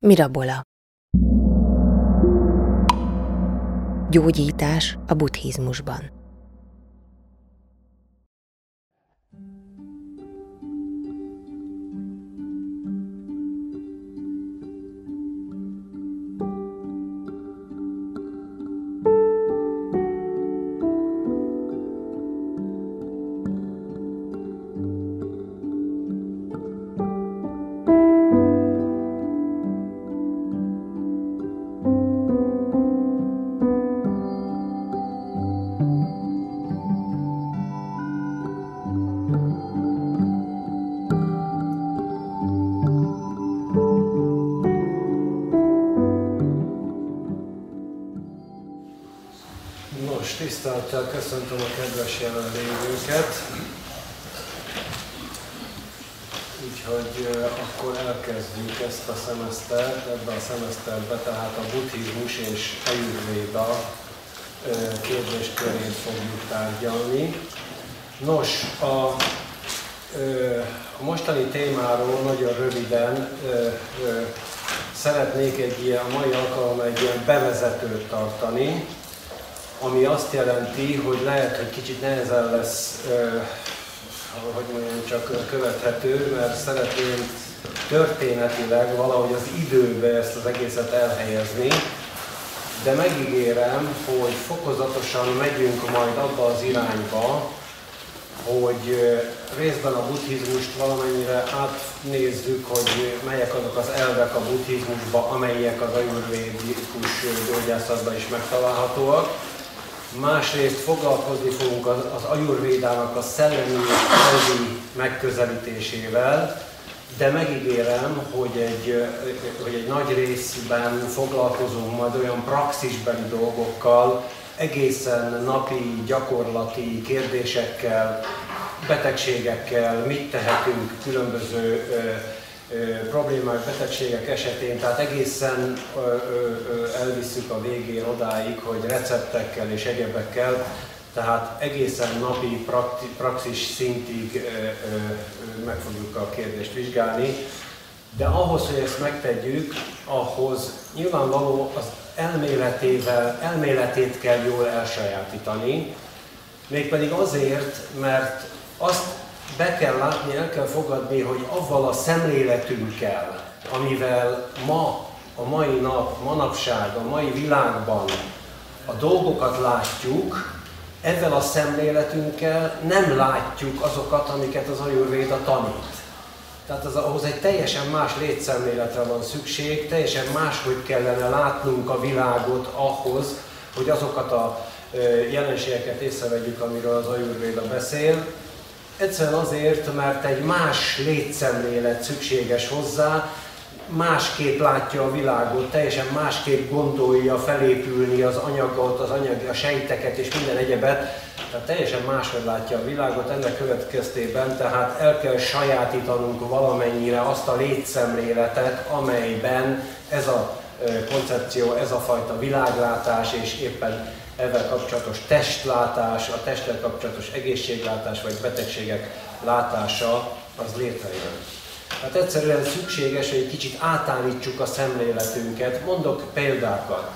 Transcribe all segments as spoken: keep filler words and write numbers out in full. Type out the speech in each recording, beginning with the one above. Mirabola. Gyógyítás a buddhizmusban. Tisztelettel köszöntöm a kedves jelenlévőket, úgyhogy akkor elkezdjük ezt a szemesztert, ebbe a szemeszterbe tehát a buddhizmus és ajurvéda kérdéskörét fogjuk tárgyalni. Nos, a, a mostani témáról nagyon röviden szeretnék egy ilyen mai alkalommal egy ilyen bevezetőt tartani, ami azt jelenti, hogy lehet, hogy kicsit nehezen lesz, hogy mondjam, csak követhető, mert szeretném történetileg valahogy az időbe ezt az egészet elhelyezni, de megígérem, hogy fokozatosan megyünk majd abba az irányba, hogy részben a buddhizmust valamennyire átnézzük, hogy melyek azok az elvek a buddhizmusban, amelyek az ajurvédikus gyógyászatban is megtalálhatóak. Másrészt foglalkozni fogunk az, az ajurvédának a szellemi és elvi megközelítésével, de megígérem, hogy egy, hogy egy nagy részben foglalkozunk majd olyan praxisbeli dolgokkal, egészen napi, gyakorlati kérdésekkel, betegségekkel, mit tehetünk különböző ö, ö, problémák, betegségek esetén, tehát egészen ö, ö, elvisszük a végén odáig, hogy receptekkel és egyebekkel, tehát egészen napi, praxis szintig ö, ö, meg fogjuk a kérdést vizsgálni. De ahhoz, hogy ezt megtegyük, ahhoz nyilvánvaló az elméletével, elméletét kell jól elsajátítani, mégpedig azért, mert azt be kell látni, el kell fogadni, hogy avval a szemléletünkkel, amivel ma, a mai nap, manapság, a mai világban a dolgokat látjuk, ezzel a szemléletünkkel nem látjuk azokat, amiket az ajurvéda tanít. Tehát az, ahhoz egy teljesen más létszemléletre van szükség, teljesen máshogy kellene látnunk a világot ahhoz, hogy azokat a jelenségeket észrevegyük, amiről az ajurvéda beszél. Egyszerűen azért, mert egy más létszemlélet szükséges hozzá, másképp látja a világot, teljesen másképp gondolja felépülni az anyagot, az anyagi, a sejteket és minden egyebet. Tehát teljesen máshogy látja a világot, ennek következtében tehát el kell sajátítanunk valamennyire azt a létszemléletet, amelyben ez a koncepció, ez a fajta világlátás és éppen ezzel kapcsolatos testlátás, a testtel kapcsolatos egészséglátás vagy betegségek látása az létrejön. Tehát egyszerűen szükséges, hogy egy kicsit átállítsuk a szemléletünket. Mondok példákat.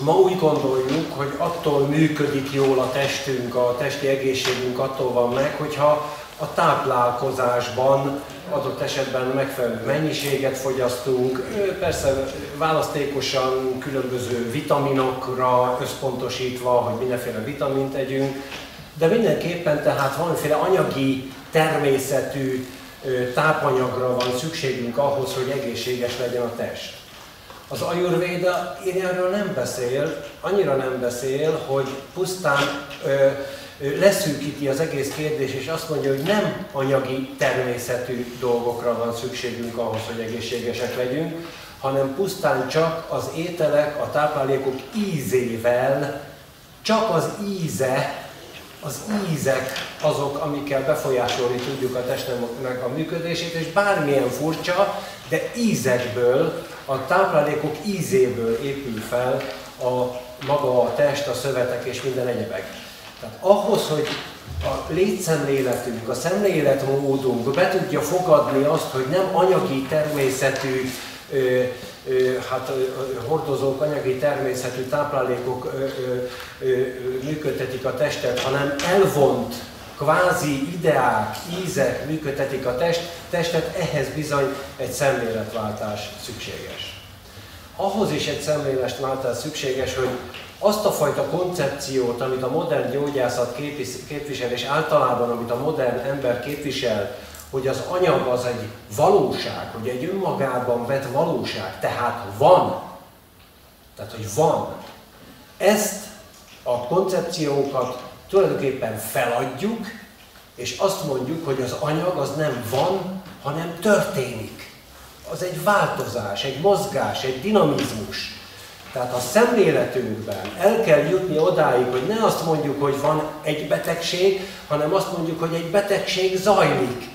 Ma úgy gondoljuk, hogy attól működik jól a testünk, a testi egészségünk attól van meg, hogyha a táplálkozásban adott esetben megfelelő mennyiséget fogyasztunk, persze választékosan különböző vitaminokra összpontosítva, hogy mindenféle vitamint tegyünk, de mindenképpen tehát valamiféle anyagi természetű tápanyagra van szükségünk ahhoz, hogy egészséges legyen a test. Az ajurvéda erről nem beszél, annyira nem beszél, hogy pusztán ö, leszűkíti az egész kérdés, és azt mondja, hogy nem anyagi természetű dolgokra van szükségünk ahhoz, hogy egészségesek legyünk, hanem pusztán csak az ételek, a táplálékok ízével, csak az íze, az ízek azok, amikkel befolyásolni tudjuk a testnek a működését, és bármilyen furcsa, de ízekből, a táplálékok ízéből épül fel a maga a test, a szövetek és minden egyebek. Tehát ahhoz, hogy a létszemléletünk, a szemléletmódunk be tudja fogadni azt, hogy nem anyagi természetű, hát hordozók, anyagi természetű táplálékok működtetik a testet, hanem elvont, kvázi ideák, ízek működtetik a test, testet, ehhez bizony egy szemléletváltás szükséges. Ahhoz is egy szemléletváltás szükséges, hogy azt a fajta koncepciót, amit a modern gyógyászat képvisel, és általában amit a modern ember képvisel, hogy az anyag az egy valóság, hogy egy önmagában vett valóság, tehát van, tehát hogy van. Ezt a koncepciókat tulajdonképpen feladjuk, és azt mondjuk, hogy az anyag az nem van, hanem történik. Az egy változás, egy mozgás, egy dinamizmus. Tehát a szemléletünkben el kell jutni odáig, hogy ne azt mondjuk, hogy van egy betegség, hanem azt mondjuk, hogy egy betegség zajlik.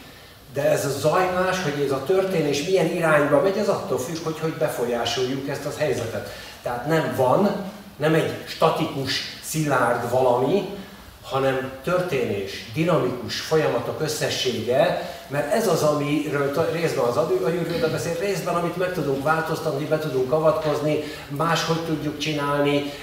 De ez a zajlás, hogy ez a történés milyen irányba megy, ez attól függ, hogy hogy befolyásoljuk ezt a helyzetet. Tehát nem van, nem egy statikus, szilárd valami, hanem történés, dinamikus folyamatok összessége, mert ez az, amiről részben az ajurvéda beszél, részben, amit meg tudunk változtatni, be tudunk avatkozni, máshogy tudjuk csinálni,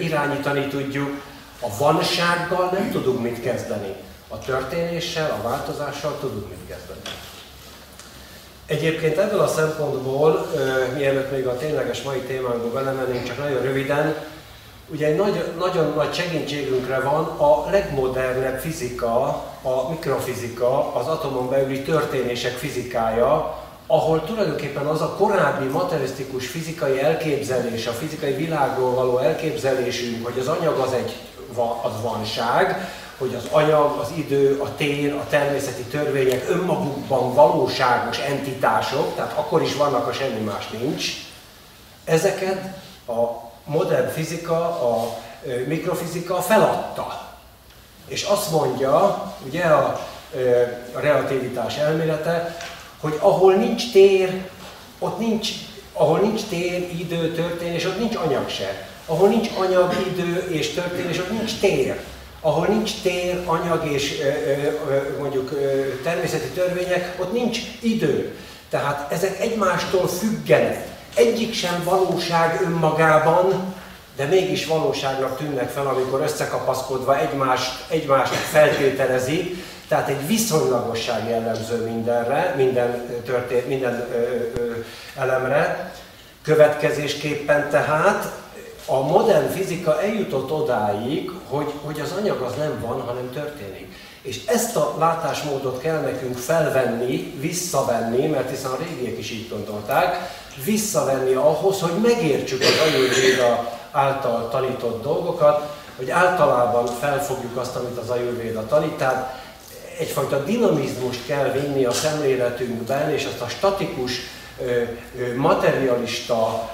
irányítani tudjuk. A vansággal nem tudunk mit kezdeni. A történéssel, a változással tudunk mit kezdeni. Egyébként ebből a szempontból, mielőtt még a tényleges mai témánkba belemennénk, csak nagyon röviden, ugye egy nagy, nagyon nagy segítségünkre van a legmodernebb fizika, a mikrofizika, az atomon belüli történések fizikája, ahol tulajdonképpen az a korábbi materialisztikus fizikai elképzelés, a fizikai világról való elképzelésünk, hogy az anyag az egy az vanság, hogy az anyag, az idő, a tér, a természeti törvények önmagukban valóságos entitások, tehát akkor is vannak, ha semmi más nincs. Ezeket a modern fizika, a mikrofizika feladta. És azt mondja, ugye a, a relativitás elmélete, hogy ahol nincs tér, ott nincs, ahol nincs tér, idő, történés, ott nincs anyag se. Ahol nincs anyag, idő és történés, ott nincs tér. Ahol nincs tér, anyag és mondjuk természeti törvények, ott nincs idő. Tehát ezek egymástól függenek. Egyik sem valóság önmagában, de mégis valóságnak tűnnek fel, amikor összekapaszkodva egymást, egymást feltételezik. Tehát egy viszonylagosság jellemző mindenre, minden, történ- minden ö, ö, elemre. Következésképpen tehát a modern fizika eljutott odáig, hogy, hogy az anyag az nem van, hanem történik. És ezt a látásmódot kell nekünk felvenni, visszavenni, mert hiszen a régiek is így gondolták, visszavenni ahhoz, hogy megértsük az ajurvéda által tanított dolgokat, hogy általában felfogjuk azt, amit az ajurvéda tanít. Tehát egyfajta dinamizmust kell vinni a szemléletünkben, és azt a statikus, materialista,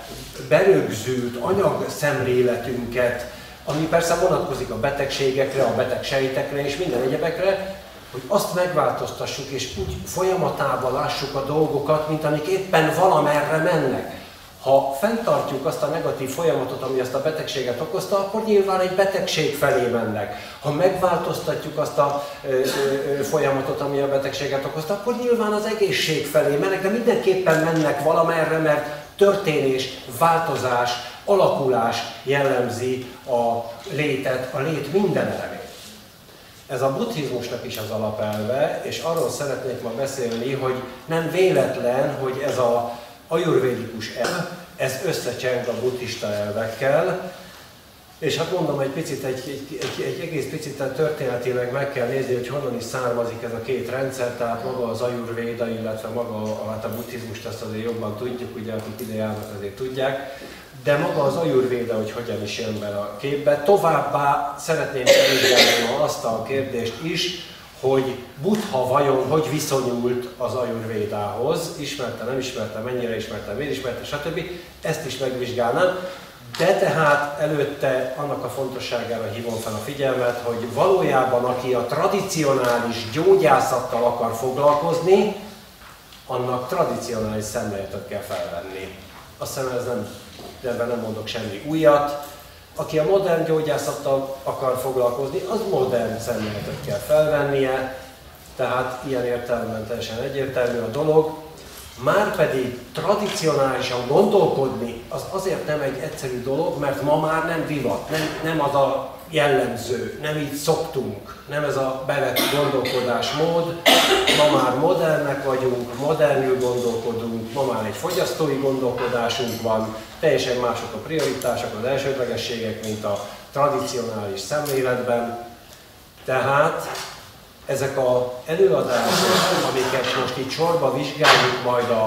berögzült anyagszemléletünket, ami persze vonatkozik a betegségekre, a betegsejtekre és minden egyebekre, hogy azt megváltoztassuk és úgy folyamatában lássuk a dolgokat, mint amik éppen valamerre mennek. Ha fenntartjuk azt a negatív folyamatot, ami azt a betegséget okozta, akkor nyilván egy betegség felé mennek. Ha megváltoztatjuk azt a ö, ö, folyamatot, ami a betegséget okozta, akkor nyilván az egészség felé mennek, de mindenképpen mennek valamerre, mert történés, változás, alakulás jellemzi a létet, a lét minden elemét. Ez a buddhizmusnak is az alapelve, és arról szeretnék ma beszélni, hogy nem véletlen, hogy ez a ajurvédikus elv, ez összecseng a buddhista elvekkel, és hát mondom, egy picit, egy, egy, egy, egy egész picit történetileg meg kell nézni, hogy honnan is származik ez a két rendszer, tehát maga az ajurvéda, illetve maga hát a buddhizmust, azt azért jobban tudjuk, ugye, akik ide járnak, azért tudják, de maga az ajurvéda, hogy hogyan is jön be a képbe. Továbbá szeretném megvizsgálni azt a kérdést is, hogy Buddha vajon hogy viszonyult az ajurvédához, ismerte, nem ismerte, mennyire ismerte, miért ismerte, stb. Ezt is megvizsgálnám, de tehát előtte annak a fontosságára hívom fel a figyelmet, hogy valójában aki a tradicionális gyógyászattal akar foglalkozni, annak tradicionális szemléletet kell felvenni. Azt hiszem, ez nem, ebben nem mondok semmi újat. aki a modern gyógyászattal akar foglalkozni, az modern szemléletet kell felvennie, tehát ilyen értelemben teljesen egyértelmű a dolog. Márpedig tradicionálisan gondolkodni az azért nem egy egyszerű dolog, mert ma már nem divat, nem, nem az a jellemző, nem így szoktunk, nem ez a bevett gondolkodásmód. Ma már modernek vagyunk, modernül gondolkodunk, ma már egy fogyasztói gondolkodásunk van, teljesen mások a prioritások, az elsődlegességek, mint a tradicionális szemléletben. Tehát ezek az előadások, amiket most itt sorba vizsgáljuk majd a,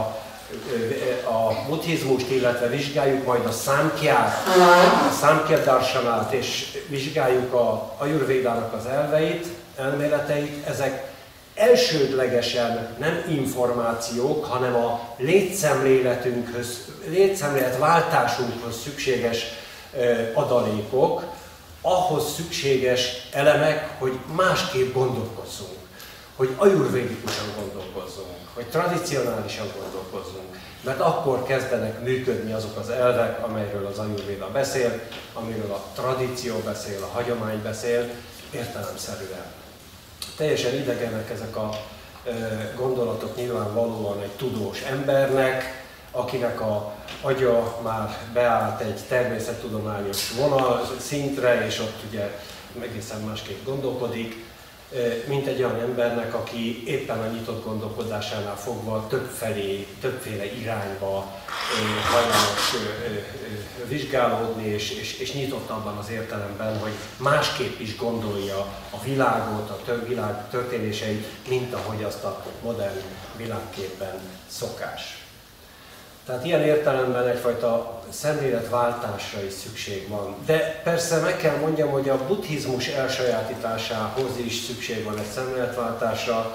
a buddhizmust, illetve vizsgáljuk majd a számkját, a számkja darsanát, és vizsgáljuk a ajurvédának az elveit, elméleteit, ezek elsődlegesen nem információk, hanem a létszemléletünkhöz, létszemléletváltásunkhoz szükséges adalékok, ahhoz szükséges elemek, hogy másképp gondolkozzunk, hogy ajurvédikusan gondolkozzunk, hogy tradicionálisan gondolkozzunk, mert akkor kezdenek működni azok az elvek, amelyről az ajurvéda beszél, amiről a tradíció beszél, a hagyomány beszél, értelemszerűen. Teljesen idegenek ezek a e, gondolatok nyilvánvalóan egy tudós embernek, akinek a agya már beállt egy természettudományos vonal szintre, és ott ugye egészen másképp gondolkodik, mint egy olyan embernek, aki éppen a nyitott gondolkodásánál fogva többfelé, többféle irányba hajlamos vizsgálódni, és, és, és nyitott abban az értelemben, hogy másképp is gondolja a világot, a több világ történéseit, mint ahogy azt a modern világképben szokás. Tehát ilyen értelemben egyfajta szemléletváltásra is szükség van. De persze meg kell mondjam, hogy a buddhizmus elsajátításához is szükség van egy szemléletváltásra.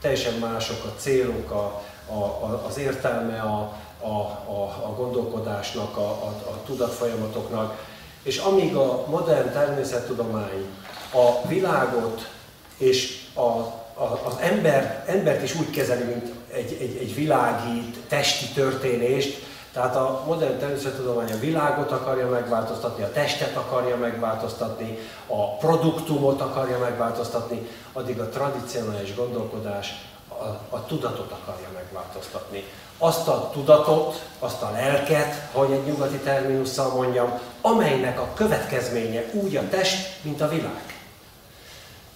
Teljesen mások a célok, a, a, az értelme a, a, a, a gondolkodásnak, a, a, a tudatfolyamatoknak. És amíg a modern természettudomány a világot és a az ember, embert is úgy kezeli, mint egy, egy, egy világi, testi történést. Tehát a modern természettudomány a világot akarja megváltoztatni, a testet akarja megváltoztatni, a produktumot akarja megváltoztatni, addig a tradicionális gondolkodás a, a tudatot akarja megváltoztatni. Azt a tudatot, azt a lelket, ahogy egy nyugati terminusszal mondjam, amelynek a következménye úgy a test, mint a világ.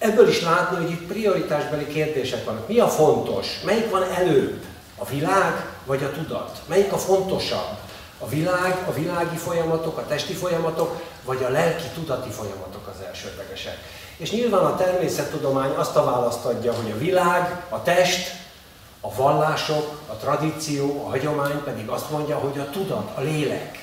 Ebből is látni, hogy itt prioritásbeli kérdések vannak. Mi a fontos? Melyik van előbb? A világ vagy a tudat? Melyik a fontosabb? A világ, a világi folyamatok, a testi folyamatok, vagy a lelki-tudati folyamatok az elsődlegesek? És nyilván a természettudomány azt a választ adja, hogy a világ, a test, a vallások, a tradíció, a hagyomány pedig azt mondja, hogy a tudat, a lélek.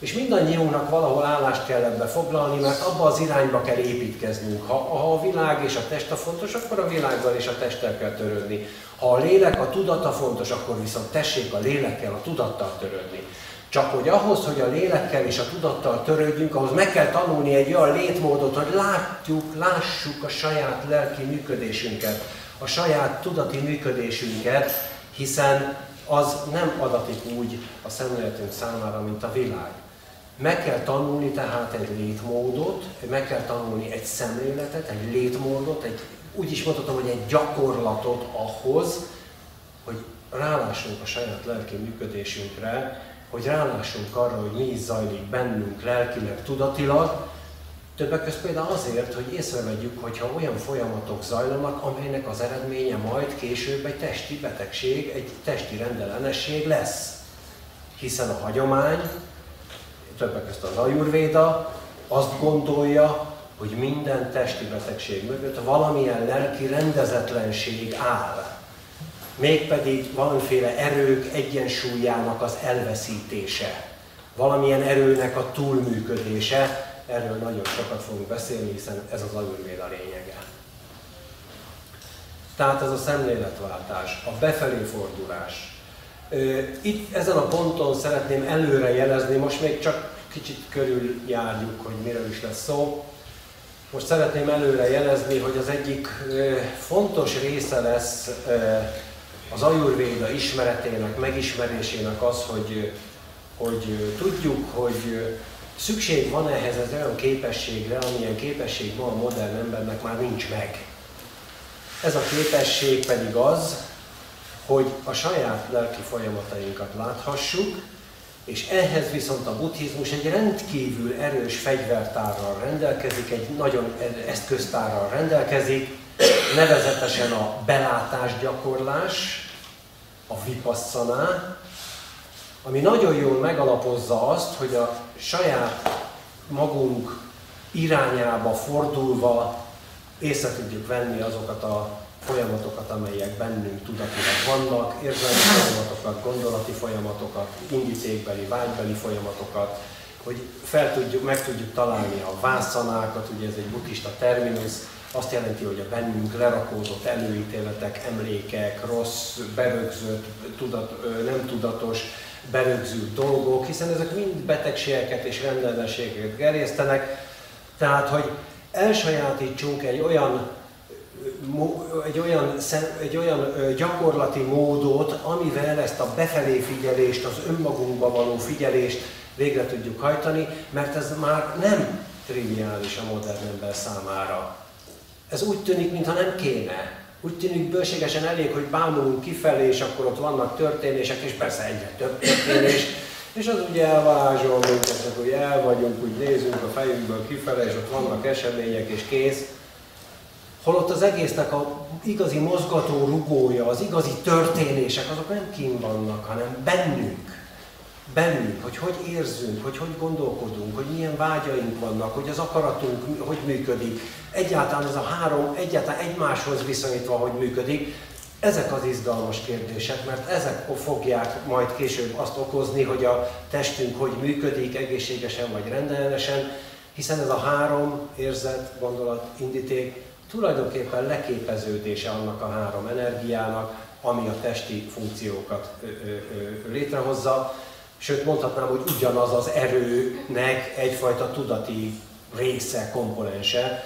És mindannyiunknak valahol állást kell ebbe foglalni, mert abba az irányba kell építkeznünk. Ha, ha a világ és a test a fontos, akkor a világgal és a testtel kell törődni. Ha a lélek, a tudat a fontos, akkor viszont tessék a lélekkel, a tudattal törődni. Csak hogy ahhoz, hogy a lélekkel és a tudattal törődjünk, ahhoz meg kell tanulni egy olyan létmódot, hogy látjuk, lássuk a saját lelki működésünket, a saját tudati működésünket, hiszen az nem adatik úgy a szemléletünk számára, mint a világ. Meg kell tanulni tehát egy létmódot, meg kell tanulni egy szemléletet, egy létmódot, egy, úgy is mondhatom, hogy egy gyakorlatot ahhoz, hogy rálássunk a saját lelki működésünkre, hogy rálássunk arra, hogy mi is zajlik bennünk lelkileg, tudatilag. Többek között például azért, hogy észrevegyük, hogyha olyan folyamatok zajlanak, amelynek az eredménye majd később egy testi betegség, egy testi rendellenesség lesz. Hiszen a hagyomány, többek között az ajurvéda azt gondolja, hogy minden testi betegség mögött valamilyen lelki rendezetlenség áll. Mégpedig valamiféle erők egyensúlyának az elveszítése, valamilyen erőnek a túlműködése. Erről nagyon sokat fogunk beszélni, hiszen ez az ajurvéda lényege. Tehát ez a szemléletváltás, a befelé fordulás. Itt ezen a ponton szeretném előre jelezni, most még csak kicsit körüljárjuk, hogy miről is lesz szó. Most szeretném előre jelezni, hogy az egyik fontos része lesz az ajurvéda ismeretének, megismerésének az, hogy, hogy tudjuk, hogy Szükség van ehhez az olyan képességre, amilyen képesség ma a modern embernek már nincs meg. Ez a képesség pedig az, hogy a saját lelki folyamatainkat láthassuk, és ehhez viszont a buddhizmus egy rendkívül erős fegyvertárral rendelkezik, egy nagyon eszköztárral rendelkezik, nevezetesen a belátásgyakorlás, a vipassaná, ami nagyon jól megalapozza azt, hogy a saját magunk irányába fordulva észre tudjuk venni azokat a folyamatokat, amelyek bennünk tudatilag vannak, érzelmi folyamatokat, gondolati folyamatokat, indítékbeli, vágybeli folyamatokat, hogy fel tudjuk, meg tudjuk találni a vászanákat, ugye ez egy buddhista terminus, azt jelenti, hogy a bennünk lerakódott előítéletek, emlékek, rossz, berögzött, tudat, nem tudatos, berögzült dolgok, hiszen ezek mind betegségeket és rendellenességeket gerjesztenek, tehát, hogy elsajátítsunk egy olyan egy olyan, egy olyan gyakorlati módot, amivel ezt a befelé figyelést, az önmagunkba való figyelést végre tudjuk hajtani, mert ez már nem triviális a modern ember számára. Ez úgy tűnik, mintha nem kéne. Úgy tűnik bőségesen elég, hogy bámulunk kifelé, és akkor ott vannak történések, és persze egyre több történés, és az ugye elvázsol minket, hogy el vagyunk, úgy nézünk a fejünkből kifele, és ott vannak események, és kész. Holott az egésznek a igazi mozgató rugója, az igazi történések, azok nem kint vannak, hanem bennünk. Bennünk, hogy hogy érzünk, hogy hogy gondolkodunk, hogy milyen vágyaink vannak, hogy az akaratunk hogy működik. Egyáltalán ez a három, egyáltalán egymáshoz viszonyítva, hogy működik. Ezek az izgalmas kérdések, mert ezek fogják majd később azt okozni, hogy a testünk hogy működik, egészségesen vagy rendellenesen, hiszen ez a három érzet, gondolat, indíték tulajdonképpen leképeződése annak a három energiának, ami a testi funkciókat ö, ö, ö, létrehozza. Sőt, mondhatnám, hogy ugyanaz az erőnek egyfajta tudati része, komponense.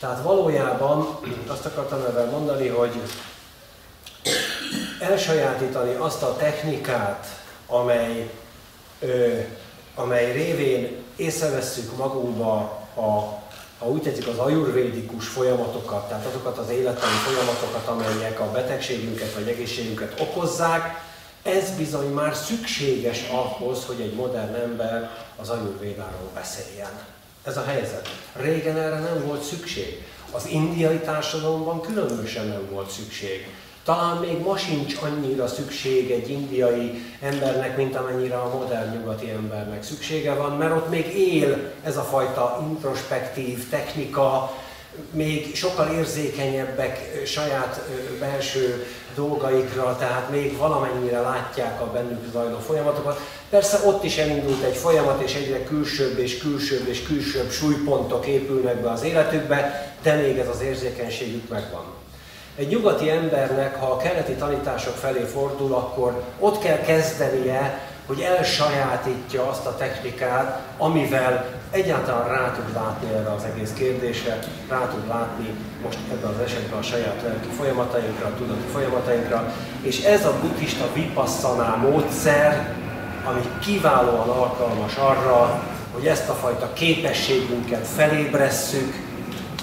Tehát valójában azt akartam ezzel mondani, hogy elsajátítani azt a technikát, amely, ö, amely révén észrevesszük magunkba a, ha úgy tetszik, az ajurvédikus folyamatokat, tehát azokat az élettani folyamatokat, amelyek a betegségünket vagy egészségünket okozzák, ez bizony már szükséges ahhoz, hogy egy modern ember az ajurvédáról beszéljen. Ez a helyzet. Régen erre nem volt szükség. Az indiai társadalomban különösen nem volt szükség. Talán még ma sincs annyira szükség egy indiai embernek, mint amennyire a modern nyugati embernek szüksége van, mert ott még él ez a fajta introspektív technika, még sokkal érzékenyebbek saját belső dolgaikra, tehát még valamennyire látják a bennük zajló folyamatokat. Persze ott is elindult egy folyamat, és egyre külsőbb és külsőbb és külsőbb súlypontok épülnek be az életükbe, de még ez az érzékenységük megvan. Egy nyugati embernek, ha a keleti tanítások felé fordul, akkor ott kell kezdenie, hogy elsajátítja azt a technikát, amivel egyáltalán rá tud látni erre az egész kérdésre, rá tud látni most ebben az esetben a saját lelki folyamatainkra, a tudati folyamatainkra, és ez a buddhista vipassaná módszer, ami kiválóan alkalmas arra, hogy ezt a fajta képességünket felébresszük,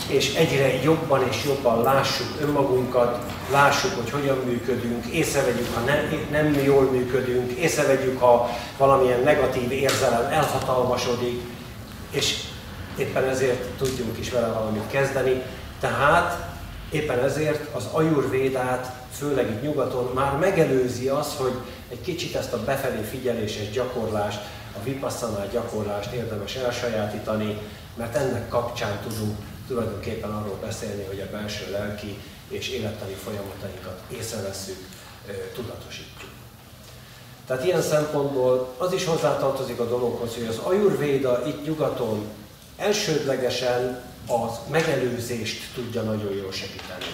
és egyre jobban és jobban lássuk önmagunkat, lássuk, hogy hogyan működünk, észrevegyük, ha nem, nem jól működünk, észrevegyük, ha valamilyen negatív érzelem elhatalmasodik, és éppen ezért tudjunk is vele valamit kezdeni. Tehát éppen ezért az ajurvédát, főleg itt nyugaton, már megelőzi az, hogy egy kicsit ezt a befelé figyeléses gyakorlást, a vipasszaná gyakorlást érdemes elsajátítani, mert ennek kapcsán tudunk tulajdonképpen arról beszélni, hogy a belső lelki és élettani folyamatainkat észrevesszük, tudatosítjuk. Tehát ilyen szempontból az is hozzátartozik a dologhoz, hogy az ajurvéda itt nyugaton elsődlegesen az megelőzést tudja nagyon jól segíteni.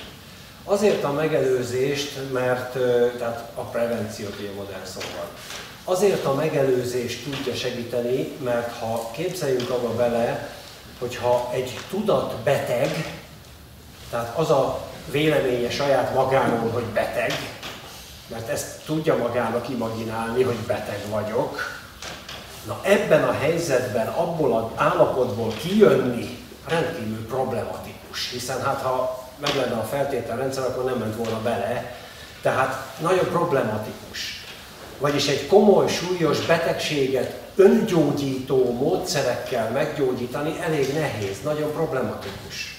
Azért a megelőzést, mert tehát a prevenciót ilyen modern szóval. Azért a megelőzést tudja segíteni, mert ha képzeljünk abba bele, hogyha egy tudatbeteg, tehát az a véleménye saját magáról, hogy beteg, mert ezt tudja magának imaginálni, hogy beteg vagyok, Na ebben a helyzetben abból az állapotból kijönni rendkívül problematikus, hiszen hát ha meg lenne a feltételrendszer, akkor nem ment volna bele, tehát nagyon problematikus. Vagyis egy komoly, súlyos betegséget öngyógyító módszerekkel meggyógyítani elég nehéz, nagyon problematikus.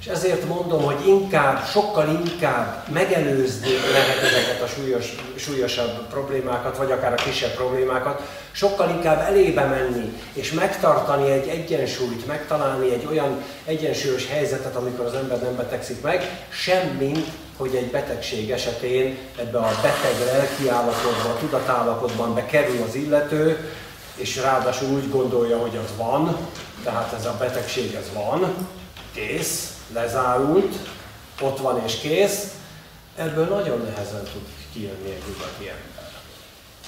És ezért mondom, hogy inkább, sokkal inkább megelőzni lehet ezeket a súlyos, súlyosabb problémákat, vagy akár a kisebb problémákat, sokkal inkább elébe menni, és megtartani egy egyensúlyt, megtalálni egy olyan egyensúlyos helyzetet, amikor az ember nem betegszik meg, semmint, hogy egy betegség esetén ebbe a beteg lelki állapotban, tudatállapotban bekerül az illető, és ráadásul úgy gondolja, hogy az van, tehát ez a betegség ez van, kész, lezárult, ott van és kész, ebből nagyon nehezen tud kijönni egy nyugati ember.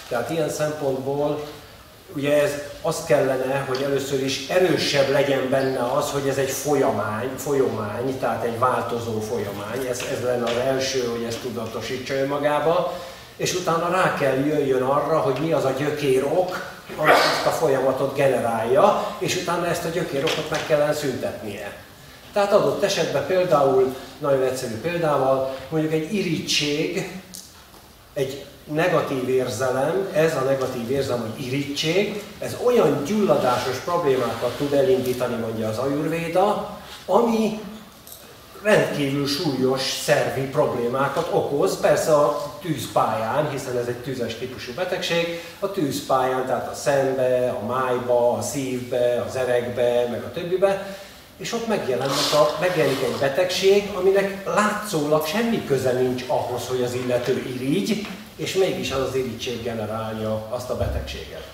Tehát ilyen szempontból ugye ez az kellene, hogy először is erősebb legyen benne az, hogy ez egy folyamány, folyamány, tehát egy változó folyamány, ez, ez lenne az első, hogy ezt tudatosítsa önmagába, és utána rá kell jöjjön arra, hogy mi az a gyökérok, ami ezt a folyamatot generálja, és utána ezt a gyökérokot meg kellene szüntetnie. Tehát adott esetben például, nagyon egyszerű példával, mondjuk egy irigység, egy negatív érzelem, ez a negatív érzelem, hogy irigység, ez olyan gyulladásos problémákat tud elindítani, mondja az ajurvéda, ami rendkívül súlyos szervi problémákat okoz, persze a tűzpályán, hiszen ez egy tüzes típusú betegség, a tűzpályán, tehát a szembe, a májba, a szívbe, az erekbe, meg a többibe, és ott megjelenik, a, megjelenik egy betegség, aminek látszólag semmi köze nincs ahhoz, hogy az illető irigy, és mégis az az irigység generálja azt a betegséget.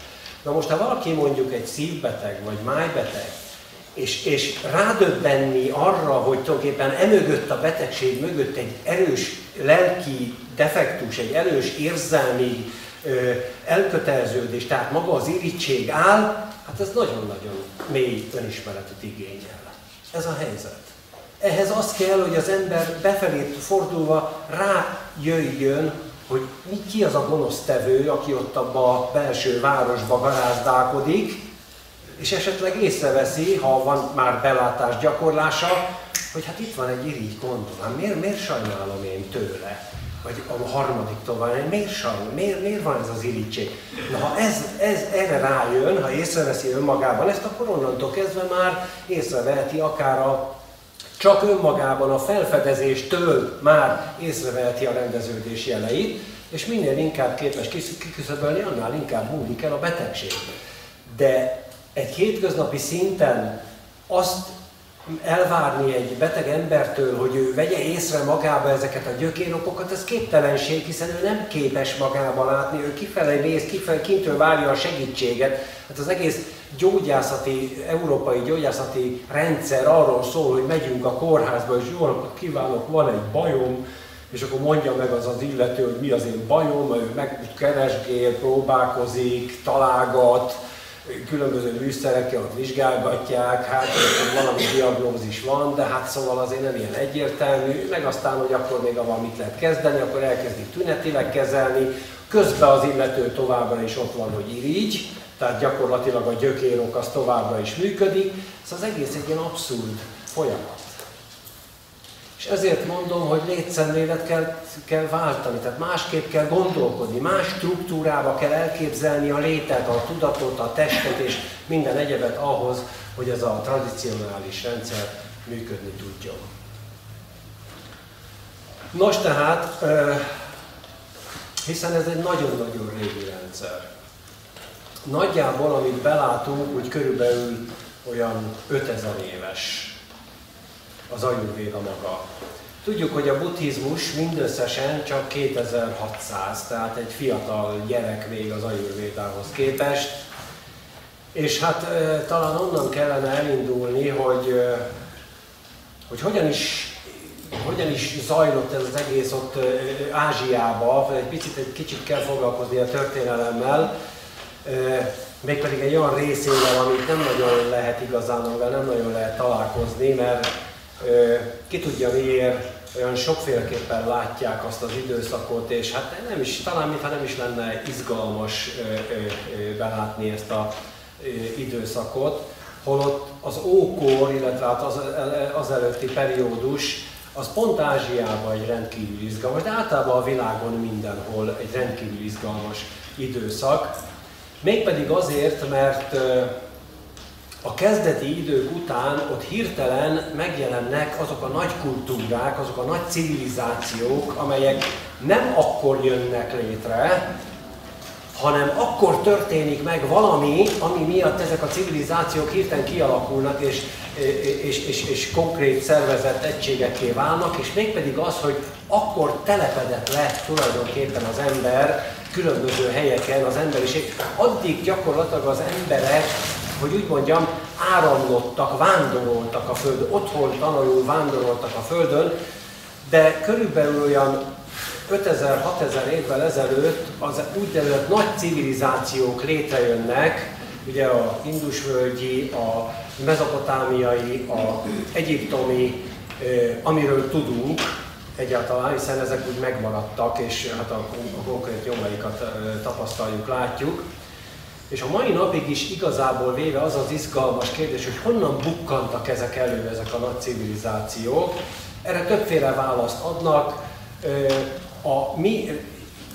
Na most, ha valaki mondjuk egy szívbeteg vagy májbeteg, és, és rádöbbenni arra, hogy tulajdonképpen emögött a betegség mögött egy erős lelki defektus, egy erős érzelmi ö, elköteleződés, tehát maga az irigység áll, hát ez nagyon-nagyon mély önismeretet igényel. Ez a helyzet. Ehhez az kell, hogy az ember befelé fordulva rájöjjön, hogy mi, ki az a gonosztevő, aki ott abba a belső városba garázdálkodik, és esetleg észreveszi, ha van már belátás gyakorlása, hogy hát itt van egy irigy gondolom, miért, miért sajnálom én tőle? Vagy a harmadiktól van, miért sajnálom, miért, miért van ez az irigység? Na ha ez, ez erre rájön, ha észreveszi önmagában ezt, akkor onnantól kezdve már észreveheti akár a csak önmagában a felfedezéstől már észreveheti a rendeződés jeleit, és minél inkább képes kiküszöbölni, annál inkább múlik el a betegség. De egy hétköznapi szinten azt elvárni egy beteg embertől, hogy ő vegye észre magába ezeket a gyökérokokat, ez képtelenség, hiszen ő nem képes magába látni, ő kifelé néz, kifelé, kintől várja a segítséget. Hát az egész gyógyászati, európai gyógyászati rendszer arról szól, hogy megyünk a kórházba, és jó napot kívánok, van egy bajom, és akkor mondja meg az az illető, hogy mi az én bajom, ő meg keresgél, próbálkozik, találgat, különböző műszerekkel ott vizsgálgatják, hát valami diagnózis van, de hát szóval azért nem ilyen egyértelmű, meg aztán, hogy akkor még avval mit lehet kezdeni, akkor elkezdik tünetileg kezelni, közben az illető továbbra is ott van, hogy irigy, tehát gyakorlatilag a gyökérok az továbbra is működik, szóval az egész egy ilyen abszurd folyamat. És ezért mondom, hogy létszemlélet kell, kell váltani, tehát másképp kell gondolkodni, más struktúrába kell elképzelni a létet, a tudatot, a testet és minden egyebet ahhoz, hogy ez a tradicionális rendszer működni tudjon. Nos tehát, hiszen ez egy nagyon-nagyon régi rendszer. Nagyjából, amit belátunk, úgy körülbelül olyan ötezer éves az ajurvéda maga. Tudjuk, hogy a buddhizmus mindösszesen csak kétezer-hatszáz, tehát egy fiatal gyerek még az ajurvédához képest. És hát talán onnan kellene elindulni, hogy, hogy hogyan is, hogyan is zajlott ez az egész ott Ázsiába, egy picit, egy kicsit kell foglalkozni a történelemmel, mégpedig egy olyan részével, amit nem nagyon lehet igazán, amivel nem nagyon lehet találkozni, mert ki tudja miért, olyan sokféleképpen látják azt az időszakot, és hát nem is, talán mintha nem is lenne izgalmas belátni ezt az időszakot, holott az ókor, illetve az, az előtti periódus, az pont Ázsiában egy rendkívül izgalmas, de általában a világon mindenhol egy rendkívül izgalmas időszak. Mégpedig azért, mert a kezdeti idők után ott hirtelen megjelennek azok a nagy kultúrák, azok a nagy civilizációk, amelyek nem akkor jönnek létre, hanem akkor történik meg valami, ami miatt ezek a civilizációk hirtelen kialakulnak, és, és, és, és konkrét szervezett egységekké válnak, és mégpedig az, hogy akkor telepedett le tulajdonképpen az ember különböző helyeken, az emberiség. Addig gyakorlatilag az emberek, hogy úgy mondjam, áramlottak, vándoroltak a Földön, otthontalanul vándoroltak a Földön, de körülbelül olyan ötezer-hatezer évvel ezelőtt az úgynevezett nagy civilizációk létrejönnek, ugye a indusvölgyi, a mezopotámiai, a egyiptomi, amiről tudunk egyáltalán, hiszen ezek úgy megmaradtak, és hát a konkrét nyomaikat tapasztaljuk, látjuk. És a mai napig is igazából véve az az izgalmas kérdés, hogy honnan bukkantak ezek elő, ezek a nagy civilizációk. Erre többféle választ adnak. A mi,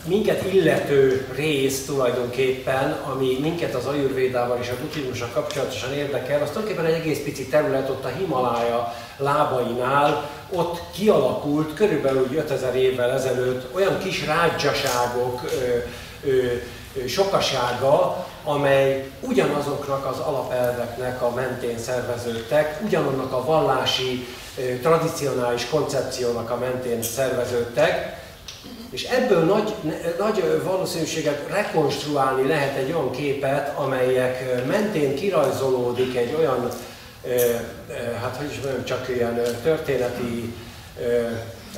minket illető rész tulajdonképpen, ami minket az ajurvédával és a buddhizmussal kapcsolatosan érdekel, az tulajdonképpen egy egész pici terület ott a Himalája lábainál, ott kialakult körülbelül ötezer évvel ezelőtt olyan kis rádzsaságok ö, ö, sokasága, amely ugyanazoknak az alapelveknek a mentén szerveződtek, ugyanannak a vallási, tradicionális koncepciónak a mentén szerveződtek, és ebből nagy, nagy valószínűséggel rekonstruálni lehet egy olyan képet, amelyek mentén kirajzolódik egy olyan, hát hogy is mondjam, csak ilyen történeti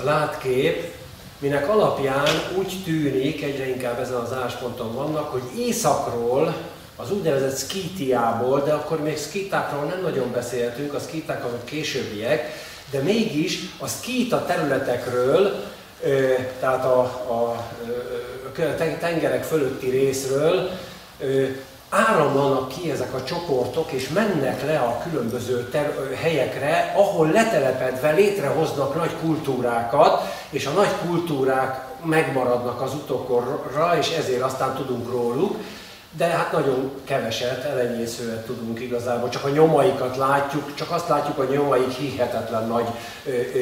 látkép, minek alapján úgy tűnik, egyre inkább ezen az állásponton vannak, hogy északról, az úgynevezett Szkítiából, de akkor még szkítákról nem nagyon beszéltünk, a szkíták azok későbbiek, de mégis a szkíta területekről, tehát a, a, a tengerek fölötti részről áramlanak ki ezek a csoportok, és mennek le a különböző helyekre, ahol letelepedve létrehoznak nagy kultúrákat, és a nagy kultúrák megmaradnak az utókorra, és ezért aztán tudunk róluk. De hát nagyon keveset, elenyészőet tudunk igazából, csak a nyomaikat látjuk, csak azt látjuk, hogy nyomaik hihetetlen nagy ö, ö, ö,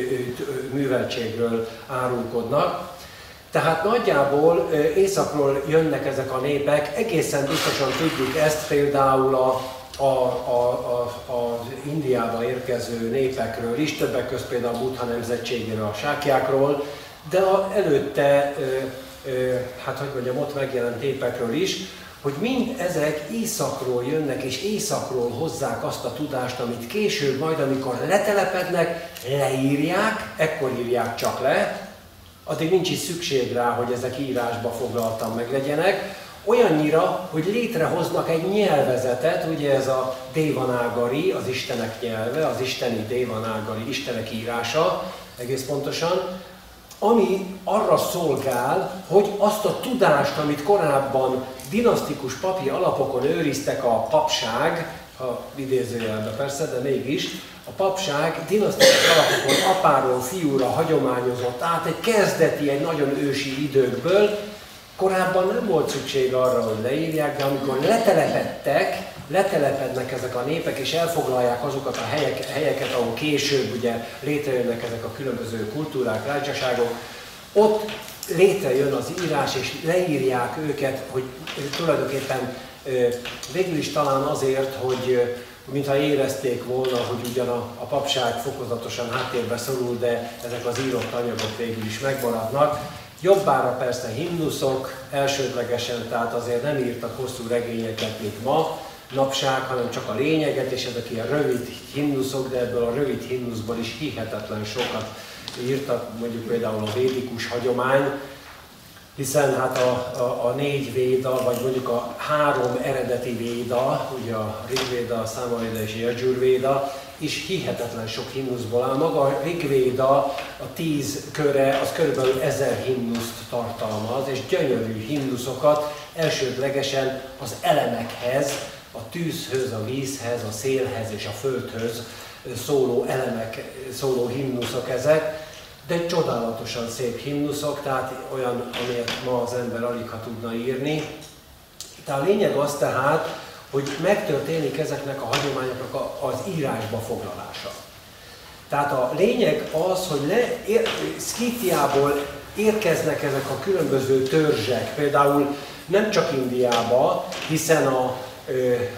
műveltségről árulkodnak. Tehát nagyjából ö, északról jönnek ezek a népek, egészen biztosan tudjuk ezt például a, a, a, a, az Indiába érkező népekről is, többek között például a Buddha nemzetségéről, a sákjákról, de a, előtte, ö, ö, hát hogy mondjam, ott megjelent népekről is, hogy mind ezek északról jönnek, és északról hozzák azt a tudást, amit később majd, amikor letelepednek, leírják, ekkor írják csak le, addig nincs is szükség rá, hogy ezek írásba foglaltan meg legyenek, olyannyira, hogy létrehoznak egy nyelvezetet, ugye ez a dévanágari, az istenek nyelve, az isteni dévanágari, istenek írása, egész pontosan, ami arra szolgál, hogy azt a tudást, amit korábban dinasztikus papi alapokon őriztek a papság, ha idézőjelbe persze, de mégis, a papság dinasztikus alapokon apáról fiúra hagyományozott át egy kezdeti, egy nagyon ősi időkből. Korábban nem volt szükség arra, hogy leírják, de amikor letelepedtek, letelepednek ezek a népek, és elfoglalják azokat a helyek, helyeket, ahol később ugye létrejönnek ezek a különböző kultúrák, rádzsaságok, ott létrejön az írás, és leírják őket, hogy tulajdonképpen végül is talán azért, hogy mintha érezték volna, hogy ugyan a, a papság fokozatosan háttérbe szorul, de ezek az írott anyagok végül is megmaradnak. Jobbára persze hinduszok elsődlegesen, tehát azért nem írtak hosszú regényeket, mint ma napság, hanem csak a lényeget, és ezek ilyen rövid hinduszok, de ebből a rövid hinduszból is hihetetlen sokat írtak, mondjuk például a védikus hagyomány. hiszen hát a, a, a négy véda, vagy mondjuk a három eredeti véda, ugye a Rigvéda, a Számavéda és a Yajurvéda is hihetetlen sok himnuszból áll. Maga a Rigvéda, a tíz köre, az körülbelül ezer himnuszt tartalmaz, és gyönyörű himnuszokat elsődlegesen az elemekhez, a tűzhöz, a vízhez, a szélhez és a földhöz szóló elemek, szóló himnuszok ezek, de csodálatosan szép himnuszok, tehát olyan, amelyet ma az ember aligha tudna írni. Tehát a lényeg az tehát, hogy megtörténik ezeknek a hagyományoknak az írásba foglalása. Tehát a lényeg az, hogy le, ér, Szkítiából érkeznek ezek a különböző törzsek, például nem csak Indiába, hiszen a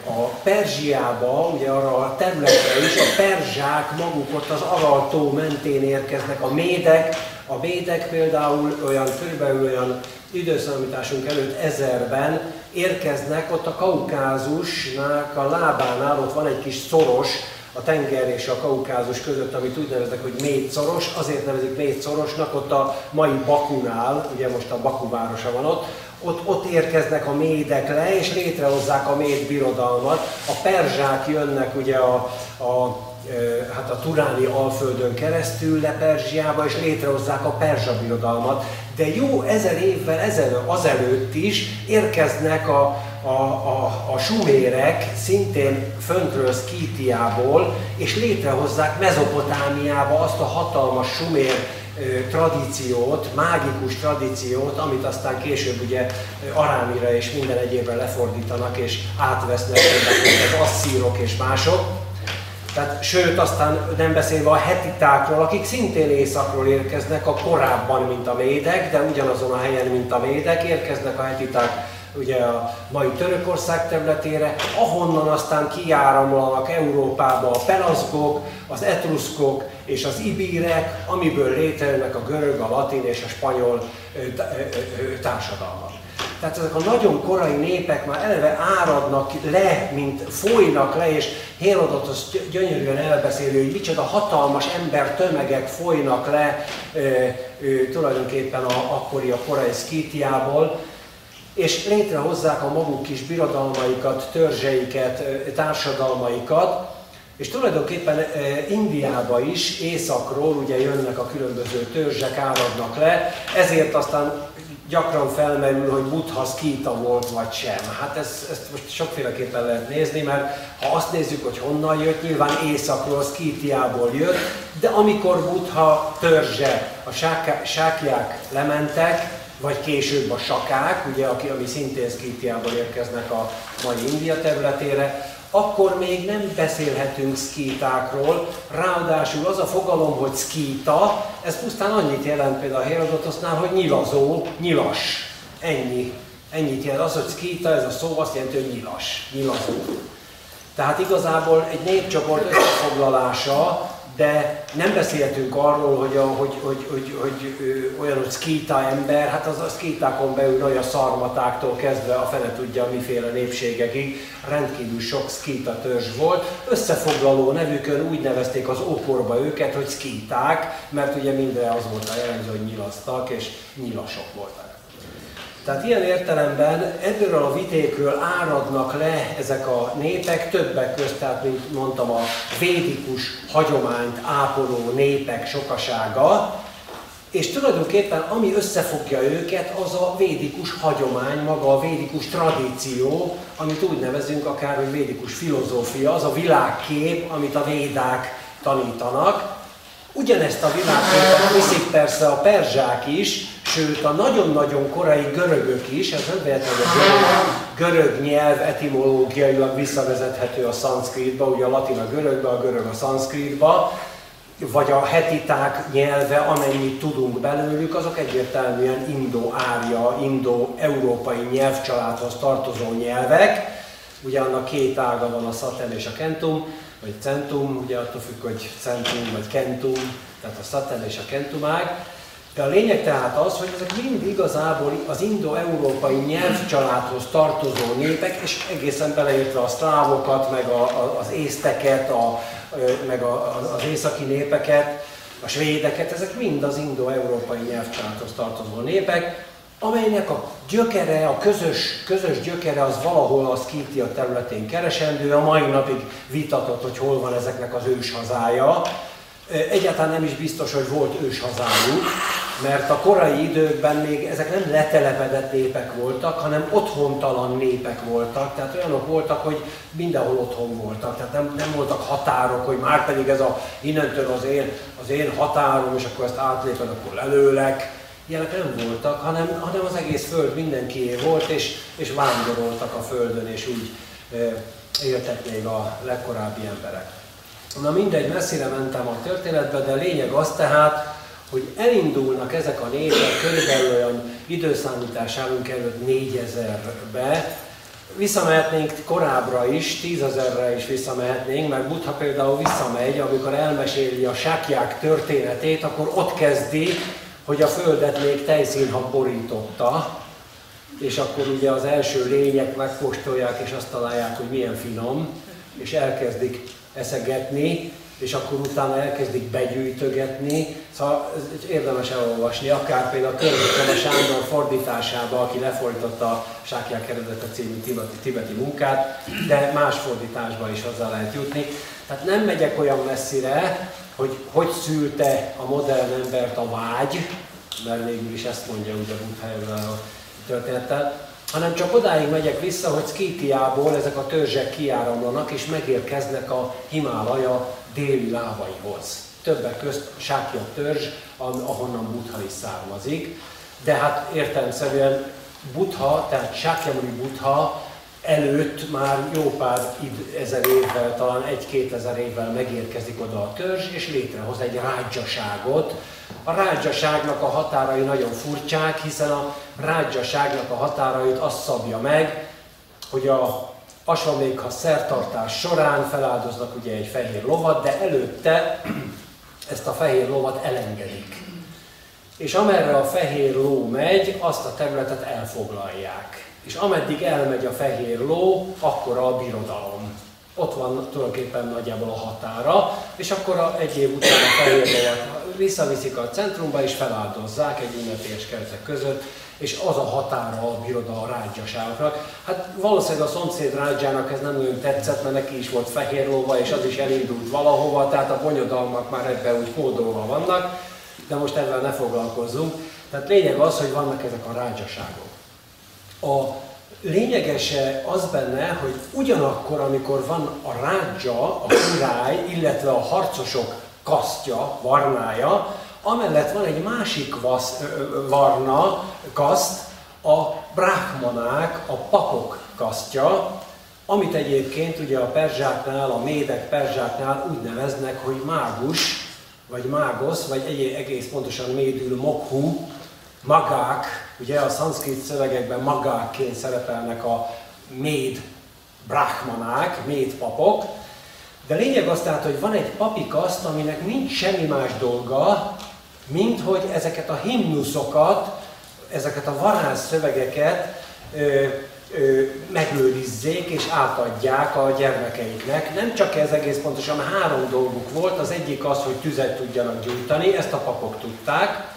a Perzsiába, ugye arra a területre is a perzsák maguk ott az Aral-tó mentén érkeznek, a médek, a médek például olyan körülbelül olyan időszámításunk előtt ezerben érkeznek, ott a Kaukázusnak a lábánál ott van egy kis szoros, a tenger és a Kaukázus között, amit úgy neveznek, hogy Méd-szoros, azért nevezik Méd-szorosnak, ott a mai Bakunál, ugye most a Baku városa van ott, Ott, ott érkeznek a médek le, és létrehozzák a méd birodalmat. A perzsák jönnek ugye a, a, e, hát a turáni alföldön keresztül le Perzsiába, és létrehozzák a perzsa birodalmat. De jó ezer évvel ezelőtt, azelőtt is érkeznek a, a, a, a sumérek, szintén föntről Szkítiából, és létrehozzák Mezopotámiába azt a hatalmas sumér tradíciót, mágikus tradíciót, amit aztán később ugye arámira és minden egyébre lefordítanak és átvesznek az asszírok és mások. Tehát, sőt, aztán nem beszélve a hetitákról, akik szintén északról érkeznek, a korábban, mint a médek, de ugyanazon a helyen, mint a médek, érkeznek a hetiták ugye a mai Törökország területére, ahonnan aztán kiáramlanak Európába a pelaszgok, az etruszkok és az ibírek, amiből létrejönnek a görög, a latin és a spanyol társadalmak. Tehát ezek a nagyon korai népek már eleve áradnak le, mint folynak le, és Hérodotosz gyönyörűen elbeszélő, hogy micsoda hatalmas ember tömegek folynak le tulajdonképpen a, akkori a korai Szkítiából, és létrehozzák a maguk kis birodalmaikat, törzseiket, társadalmaikat, és tulajdonképpen Indiába is, északról ugye jönnek a különböző törzsek, áradnak le, ezért aztán gyakran felmerül, hogy Buddha szkíta volt vagy sem. Hát ezt, ezt most sokféleképpen lehet nézni, mert ha azt nézzük, hogy honnan jött, nyilván északról, Szkítiából jött, de amikor Buddha törzse, a sákják lementek, vagy később a sakák, ugye, ami szintén Szkítiából érkeznek a mai India területére, akkor még nem beszélhetünk szkítákról, ráadásul az a fogalom, hogy szkíta, ez pusztán annyit jelent például a Hérodotosznál, hogy nyilazó, nyilas. Ennyi. Ennyit jelent. Az, hogy szkíta, ez a szó azt jelenti, hogy nyilas, nyilazó. Tehát igazából egy népcsoport összefoglalása, de nem beszélhetünk arról, hogy, a, hogy, hogy, hogy, hogy ö, olyan, hogy szkíta ember, hát az a szkítákon belül olyan szarmatáktól kezdve a fene tudja miféle népségekig, rendkívül sok szkíta törzs volt. Összefoglaló nevükön úgy nevezték az ókorba őket, hogy szkíták, mert ugye mindre az volt a jellemző, hogy nyilaztak és nyilasok voltak. Tehát ilyen értelemben ebből a vidékről áradnak le ezek a népek, többek közt, tehát mint mondtam, a védikus hagyományt ápoló népek sokasága, és tulajdonképpen ami összefogja őket, az a védikus hagyomány, maga a védikus tradíció, amit úgy nevezünk akár, hogy védikus filozófia, az a világkép, amit a védák tanítanak. Ugyanezt a világképet viszik persze a perzsák is, sőt a nagyon-nagyon korai görögök is, ez nem véletlenül a görög, görög nyelv etimológiailag visszavezethető a szanszkritba, ugye a latin a görögbe, a görög a szanszkritba, vagy a hetiták nyelve, amennyit tudunk belőlük, azok egyértelműen indo-árja, indo-európai nyelvcsaládhoz tartozó nyelvek. Ugye annak két ága van, a szaten és a kentum, vagy centum, ugye attól függ, hogy centum vagy kentum, tehát a szaten és a kentumág. De a lényeg tehát az, hogy ezek mind igazából az indo-európai nyelvcsaládhoz tartozó népek, és egészen beleértve a szlávokat, meg a, a, az észteket, a, meg a, az északi népeket, a svédeket, ezek mind az indo-európai nyelvcsaládhoz tartozó népek. amelynek a gyökere, a közös, közös gyökere az valahol a Szkítia területén keresendő, a mai napig vitatott, hogy hol van ezeknek az őshazája. Egyáltalán nem is biztos, hogy volt őshazájuk, mert a korai időkben még ezek nem letelepedett népek voltak, hanem otthontalan népek voltak, tehát olyanok voltak, hogy mindenhol otthon voltak, tehát nem, nem voltak határok, hogy már pedig ez a innentől az én, az én határom, és akkor ezt átléped, akkor lelőlek. Ilyenek nem voltak, hanem, hanem az egész föld mindenkié volt, és, és vándoroltak a földön, és úgy éltek még a legkorábbi emberek. Na mindegy, messzire mentem a történetbe, de a lényeg az tehát, hogy elindulnak ezek a népek körülbelül olyan időszámítás állunk előtt négyezerbe, visszamehetnénk korábbra is, tízezerre is visszamehetnénk, mert Buddha például visszamegy, amikor elmeséli a sákják történetét, akkor ott kezdi, hogy a Földet még tejszínhab borította, és akkor ugye az első lények megkóstolják, és azt találják, hogy milyen finom, és elkezdik eszegetni, és akkor utána elkezdik begyűjtögetni. Szóval érdemes elolvasni, akár például a Körvököve Sándor fordításába, aki lefordította a Sákják eredete című tibeti, tibeti munkát, de más fordításban is hozzá lehet jutni. Tehát nem megyek olyan messzire, hogy hogy szülte a modern embert a vágy, mert végül is ezt mondja ugye Buddháról a történettel, hanem csak odáig megyek vissza, hogy Szkítiából ezek a törzsek kiáramlanak, és megérkeznek a Himálaja déli lávaihoz. Többek közt Sákya törzs, ahonnan Buddha is származik. De hát értelemszerűen Buddha, tehát Sákyamuni Buddha előtt már jó pár ezer évvel, talán egy-kétezer évvel megérkezik oda a törzs, és létrehoz egy rádzsaságot. A rádzsaságnak a határai nagyon furcsák, hiszen a rádzsaságnak a határait azt szabja meg, hogy a asvamégha szertartás során feláldoznak ugye egy fehér lovat, de előtte ezt a fehér lovat elengedik. És amerre a fehér ló megy, azt a területet elfoglalják. És ameddig elmegy a fehér ló, akkor a birodalom. Ott van tulajdonképpen nagyjából a határa, és akkor egy év után a fehér lovat visszaviszik a centrumba, és feláldozzák egy ünnepélyes keretek között, és az a határa a birodalom rádzsaságnak. Hát valószínűleg a szomszéd rádzsának ez nem nagyon tetszett, mert neki is volt fehér lóva, és az is elindult valahova, tehát a bonyodalmak már ebben úgy kódolva vannak, de most ezzel ne foglalkozzunk. Tehát lényeg az, hogy vannak ezek a rádzsaságok. A lényegese az benne, hogy ugyanakkor, amikor van a rádzsa, a király, illetve a harcosok kasztja, varnája, amellett van egy másik vasz, varna kaszt, a brahmanák, a papok kasztja, amit egyébként ugye a perzsáknál, a médek perzsáknál úgy neveznek, hogy mágus, vagy mágosz, vagy egy egész pontosan médül mokhu, magák, ugye a szanszkrit szövegekben magákként szerepelnek a méd brahmanák, méd papok, de lényeg az tehát, hogy van egy papi kaszt, aminek nincs semmi más dolga, mint hogy ezeket a himnuszokat, ezeket a varázsszövegeket ö, ö, megőrizzék és átadják a gyermekeiknek. Nem csak ez, egész pontosan három dolguk volt, az egyik az, hogy tüzet tudjanak gyújtani, ezt a papok tudták.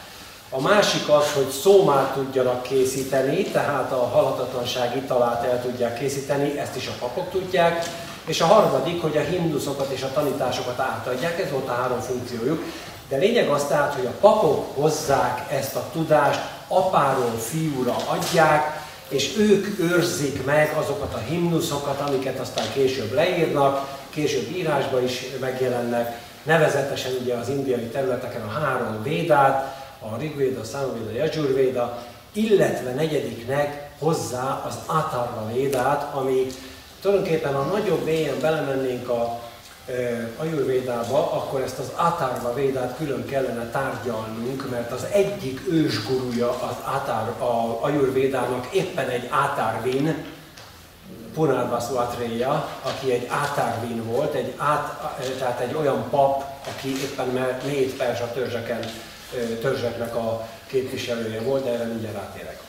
A másik az, hogy szómát tudjanak készíteni, tehát a halhatatlanság italát el tudják készíteni, ezt is a papok tudják. És a harmadik, hogy a himnuszokat és a tanításokat átadják, ez volt a három funkciójuk. De lényeg az tehát, hogy a papok hozzák ezt a tudást, apáról fiúra adják, és ők őrzik meg azokat a himnuszokat, amiket aztán később leírnak, később írásban is megjelennek, nevezetesen ugye az indiai területeken a három védát, a Rigvéda, a Számvéda, a Jajurvéda, illetve negyediknek hozzá az Atharva Védát, ami tulajdonképpen a nagyobb mélyen belemennénk a Ajurvédába, akkor ezt az Atharva Védát külön kellene tárgyalnunk, mert az egyik ősgurúja az Ajurvédának éppen egy Atharvin, Punarvasu Atreya, aki egy Atharvin volt, egy át, tehát egy olyan pap, aki éppen négy perzsa törzseken törzseknek a képviselője volt, de erre mindjárt rátérek.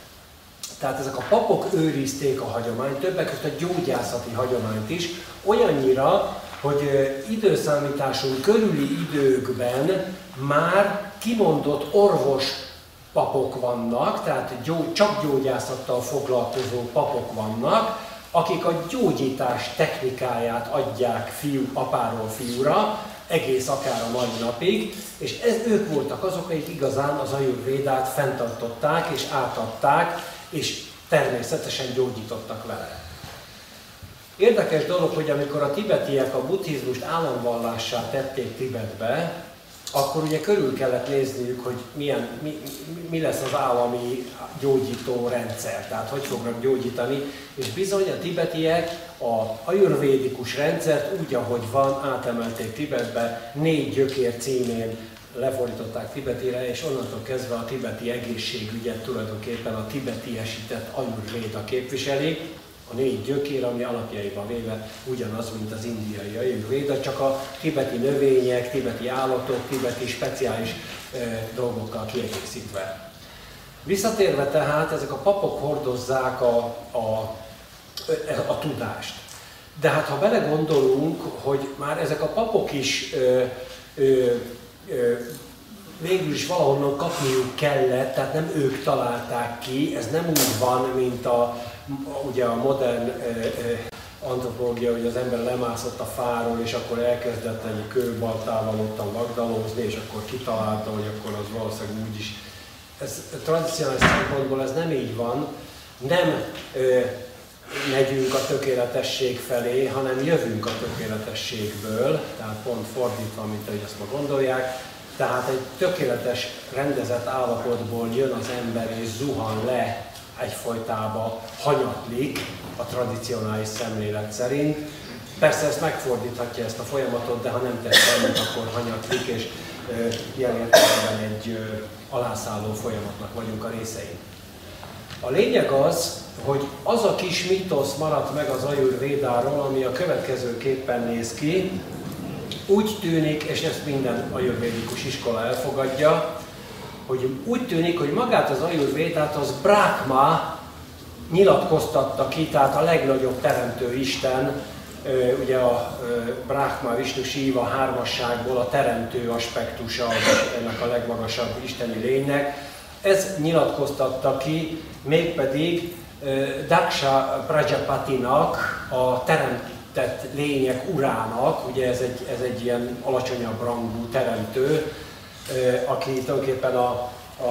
Tehát ezek a papok őrizték a hagyományt, többek között a gyógyászati hagyományt is, olyannyira, hogy időszámításunk körüli időkben már kimondott orvos papok vannak, tehát csak gyógyászattal foglalkozó papok vannak, akik a gyógyítás technikáját adják fiú, apáról fiúra, egész akár a mai napig, és ez, ők voltak azok, akik igazán az ajurvédát fenntartották és átadták, és természetesen gyógyítottak vele. Érdekes dolog, hogy amikor a tibetiek a buddhizmust államvallássá tették Tibetbe, akkor ugye körül kellett nézniük, hogy milyen, mi, mi lesz az állami gyógyító rendszer, tehát hogy fognak gyógyítani, és bizony a tibetiek a ajurvédikus rendszert úgy, ahogy van, átemelték Tibetbe, négy gyökér címén lefordították tibetire, és onnantól kezdve a tibeti egészségügyet tulajdonképpen a tibetiesített ajurvéda képviseli, a négy gyökér, ami alapjaiban véve ugyanaz, mint az indiai ajurvéda, csak a tibeti növények, tibeti állatok, tibeti speciális e, dolgokkal kiegészítve. Visszatérve tehát, ezek a papok hordozzák a, a, a tudást. De hát ha belegondolunk, hogy már ezek a papok is e, e, végül is valahonnan kapniuk kellett, tehát nem ők találták ki, ez nem úgy van, mint a, ugye a modern eh, eh, antropológia, hogy az ember lemászott a fáról, és akkor elkezdett egy kőbaltával ottan vagdalózni, és akkor kitalálta, hogy akkor az valószínűleg úgy is. Ez tradicionális szempontból ez nem így van, nem eh, megyünk a tökéletesség felé, hanem jövünk a tökéletességből, tehát pont fordítva, mint ahogy ezt ma gondolják. Tehát egy tökéletes, rendezett állapotból jön az ember és zuhan le egyfajtába, hanyatlik a tradicionális szemlélet szerint. Persze ezt megfordíthatja ezt a folyamatot, de ha nem tesz valamit, akkor hanyatlik, és ilyen értelemben egy alászálló folyamatnak vagyunk a részein. A lényeg az, hogy az a kis mítosz maradt meg az ajurvédáról, ami a következőképpen néz ki. Úgy tűnik, és ezt minden ajurvédikus iskola elfogadja, hogy úgy tűnik, hogy magát az ajurvédát az Brahma nyilatkoztatta ki, tehát a legnagyobb teremtő isten, ugye a Brahma, Vishnu, Shiva hármasságból a teremtő aspektusa ennek a legmagasabb isteni lénynek. Ez nyilatkoztatta ki, mégpedig Daksha Prajapatinak, a teremtő, tehát lények urának, ugye ez egy, ez egy ilyen alacsonyabb rangú teremtő, aki tulajdonképpen a, a,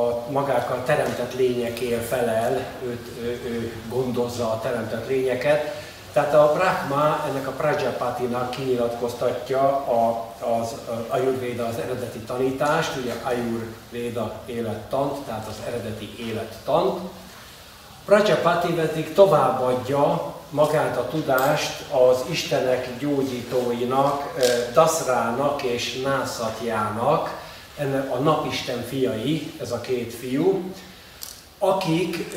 a magákkal teremtett lényekért felel, őt, ő, ő gondozza a teremtett lényeket. Tehát a Brahma ennek a Prajapatinak kinyilatkoztatja a, az ajurvéda, az eredeti tanítást, ugye ajurvéda élettant, tehát az eredeti élettant. Prajapati pedig továbbadja magát a tudást az istenek gyógyítóinak, Daszrának és Nászatjának, a napisten fiai, ez a két fiú, akik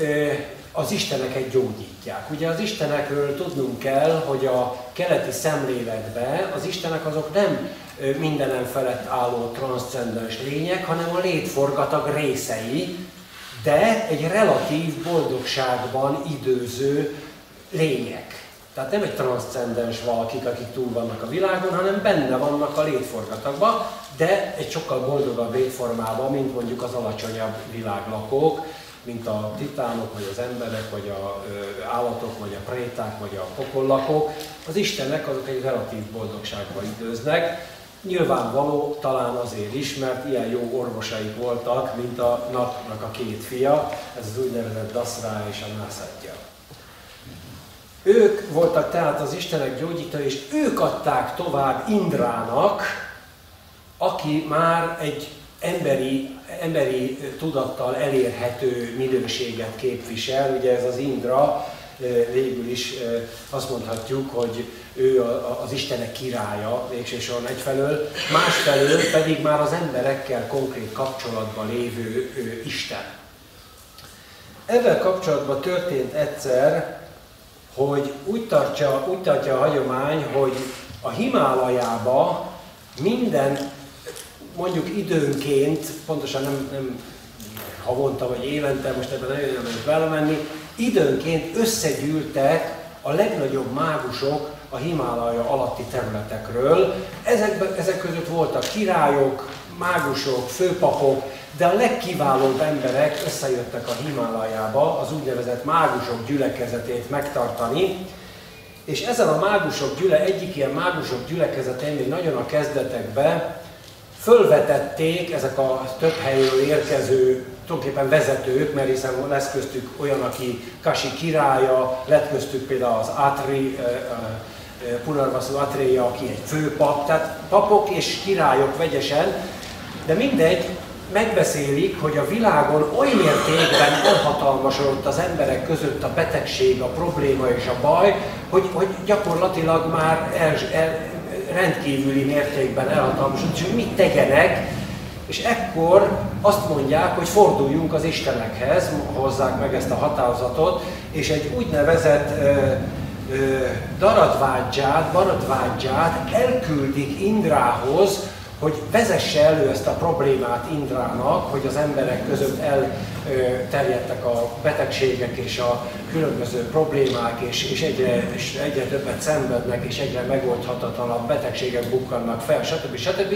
az isteneket gyógyítják. Ugye az istenekről tudnunk kell, hogy a keleti szemléletben az istenek azok nem mindenen felett álló transzcendens lények, hanem a létforgatag részei, de egy relatív boldogságban időző lények. Tehát nem egy transzcendens valakik, akik túl vannak a világon, hanem benne vannak a létforgatagban, de egy sokkal boldogabb létformában, mint mondjuk az alacsonyabb világlakók, mint a titánok, vagy az emberek, vagy az állatok, vagy a préták, vagy a pokollakók. Az istenek azok egy relatív boldogságban időznek. Nyilvánvaló talán azért is, mert ilyen jó orvosaik voltak, mint a napnak a két fia, ez az úgynevezett Daszrá és a Nászatja. Ők voltak tehát az istenek gyógyítói, és ők adták tovább Indrának, aki már egy emberi, emberi tudattal elérhető minőséget képvisel. Ugye ez az Indra, végül is azt mondhatjuk, hogy ő az istenek királya végső soron egyfelől, másfelől pedig már az emberekkel konkrét kapcsolatban lévő isten. Ezzel kapcsolatban történt egyszer, hogy úgy tartja, úgy tartja a hagyomány, hogy a Himálajába minden, mondjuk időnként, pontosan nem, nem havonta vagy évente, most ebben nagyon nem lehet belemenni, időnként összegyűltek a legnagyobb mágusok a Himálaja alatti területekről. Ezek, ezek között voltak királyok, mágusok, főpapok, de a legkiválóbb emberek összejöttek a Himálajába az úgynevezett mágusok gyülekezetét megtartani, és ezen a mágusok gyüle, egyik ilyen mágusok gyülekezetén még nagyon a kezdetekben fölvetették ezek a több helyről érkező, tulajdonképpen vezetők, mert hiszen lesz köztük olyan, aki Kasi királya, lett köztük például az Atri, Punarvasu Atreya, aki egy főpap, tehát papok és királyok vegyesen, de mindegy, megbeszélik, hogy a világon oly mértékben elhatalmasodott az emberek között a betegség, a probléma és a baj, hogy, hogy gyakorlatilag már el, el, rendkívüli mértékben elhatalmasodott, hogy mit tegyenek, és ekkor azt mondják, hogy forduljunk az istenekhez, hozzák meg ezt a határozatot, és egy úgynevezett ö, ö, daradvádzsát, baradvádzsát elküldik Indrához, hogy vezesse elő ezt a problémát Indrának, hogy az emberek között elterjedtek a betegségek és a különböző problémák, és, és, egyre, és egyre többet szenvednek, és egyre megoldhatatlanabb betegségek bukkannak fel, stb. stb.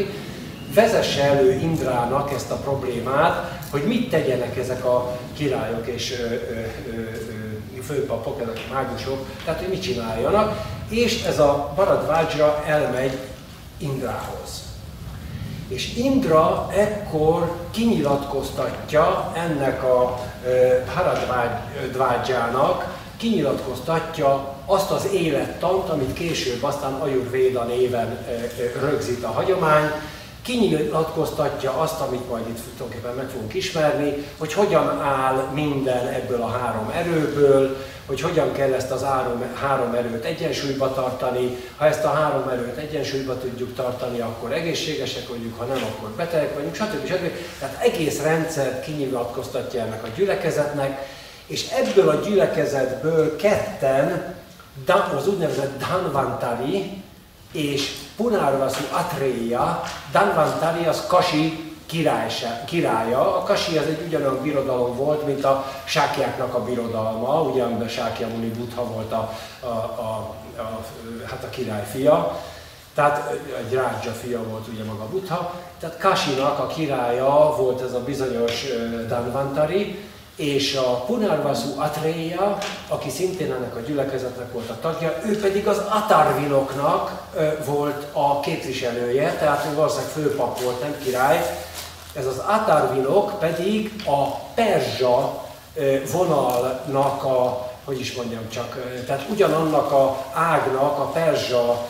Vezesse elő Indrának ezt a problémát, hogy mit tegyenek ezek a királyok és ö, ö, ö, főpapok, ezek a mágusok, tehát hogy mit csináljanak, és ez a Bharadvádzsa elmegy Indrához. És Indra ekkor kinyilatkoztatja ennek a Bharadvádzsának, kinyilatkoztatja azt az élettant, amit később aztán Ayurvéda néven rögzít a hagyomány, kinyilatkoztatja azt, amit majd itt tulajdonképpen meg fogunk ismerni, hogy hogyan áll minden ebből a három erőből, hogy hogyan kell ezt az három, három erőt egyensúlyba tartani. Ha ezt a három erőt egyensúlyba tudjuk tartani, akkor egészségesek vagyunk, ha nem, akkor betegek vagyunk, stb. stb. Tehát egész rendszert kinyilatkoztatja ennek a gyülekezetnek, és ebből a gyülekezetből ketten az úgynevezett Dhanvantari és Punarvasu Atreya, Dhanvantari az Kasi királya, a Kasi az egy ugyanolyan birodalom volt, mint a Sákjáknak a birodalma, ugye amiben Sákyamuni Buddha volt a, a, a, a, hát a király fia, tehát egy rádzsa fia volt ugye maga Buddha, tehát Kasinak a királya volt ez a bizonyos Dhanvantari, és a Punarvasu Atreya, aki szintén ennek a gyülekezetnek volt a tagja, ő pedig az Atarvinoknak volt a képviselője, tehát ő valószínűleg főpap volt, nem király. Ez az Atarvinok pedig a perzsa vonalnak a, hogy is mondjam csak, tehát ugyanannak a ágnak, a perzsa,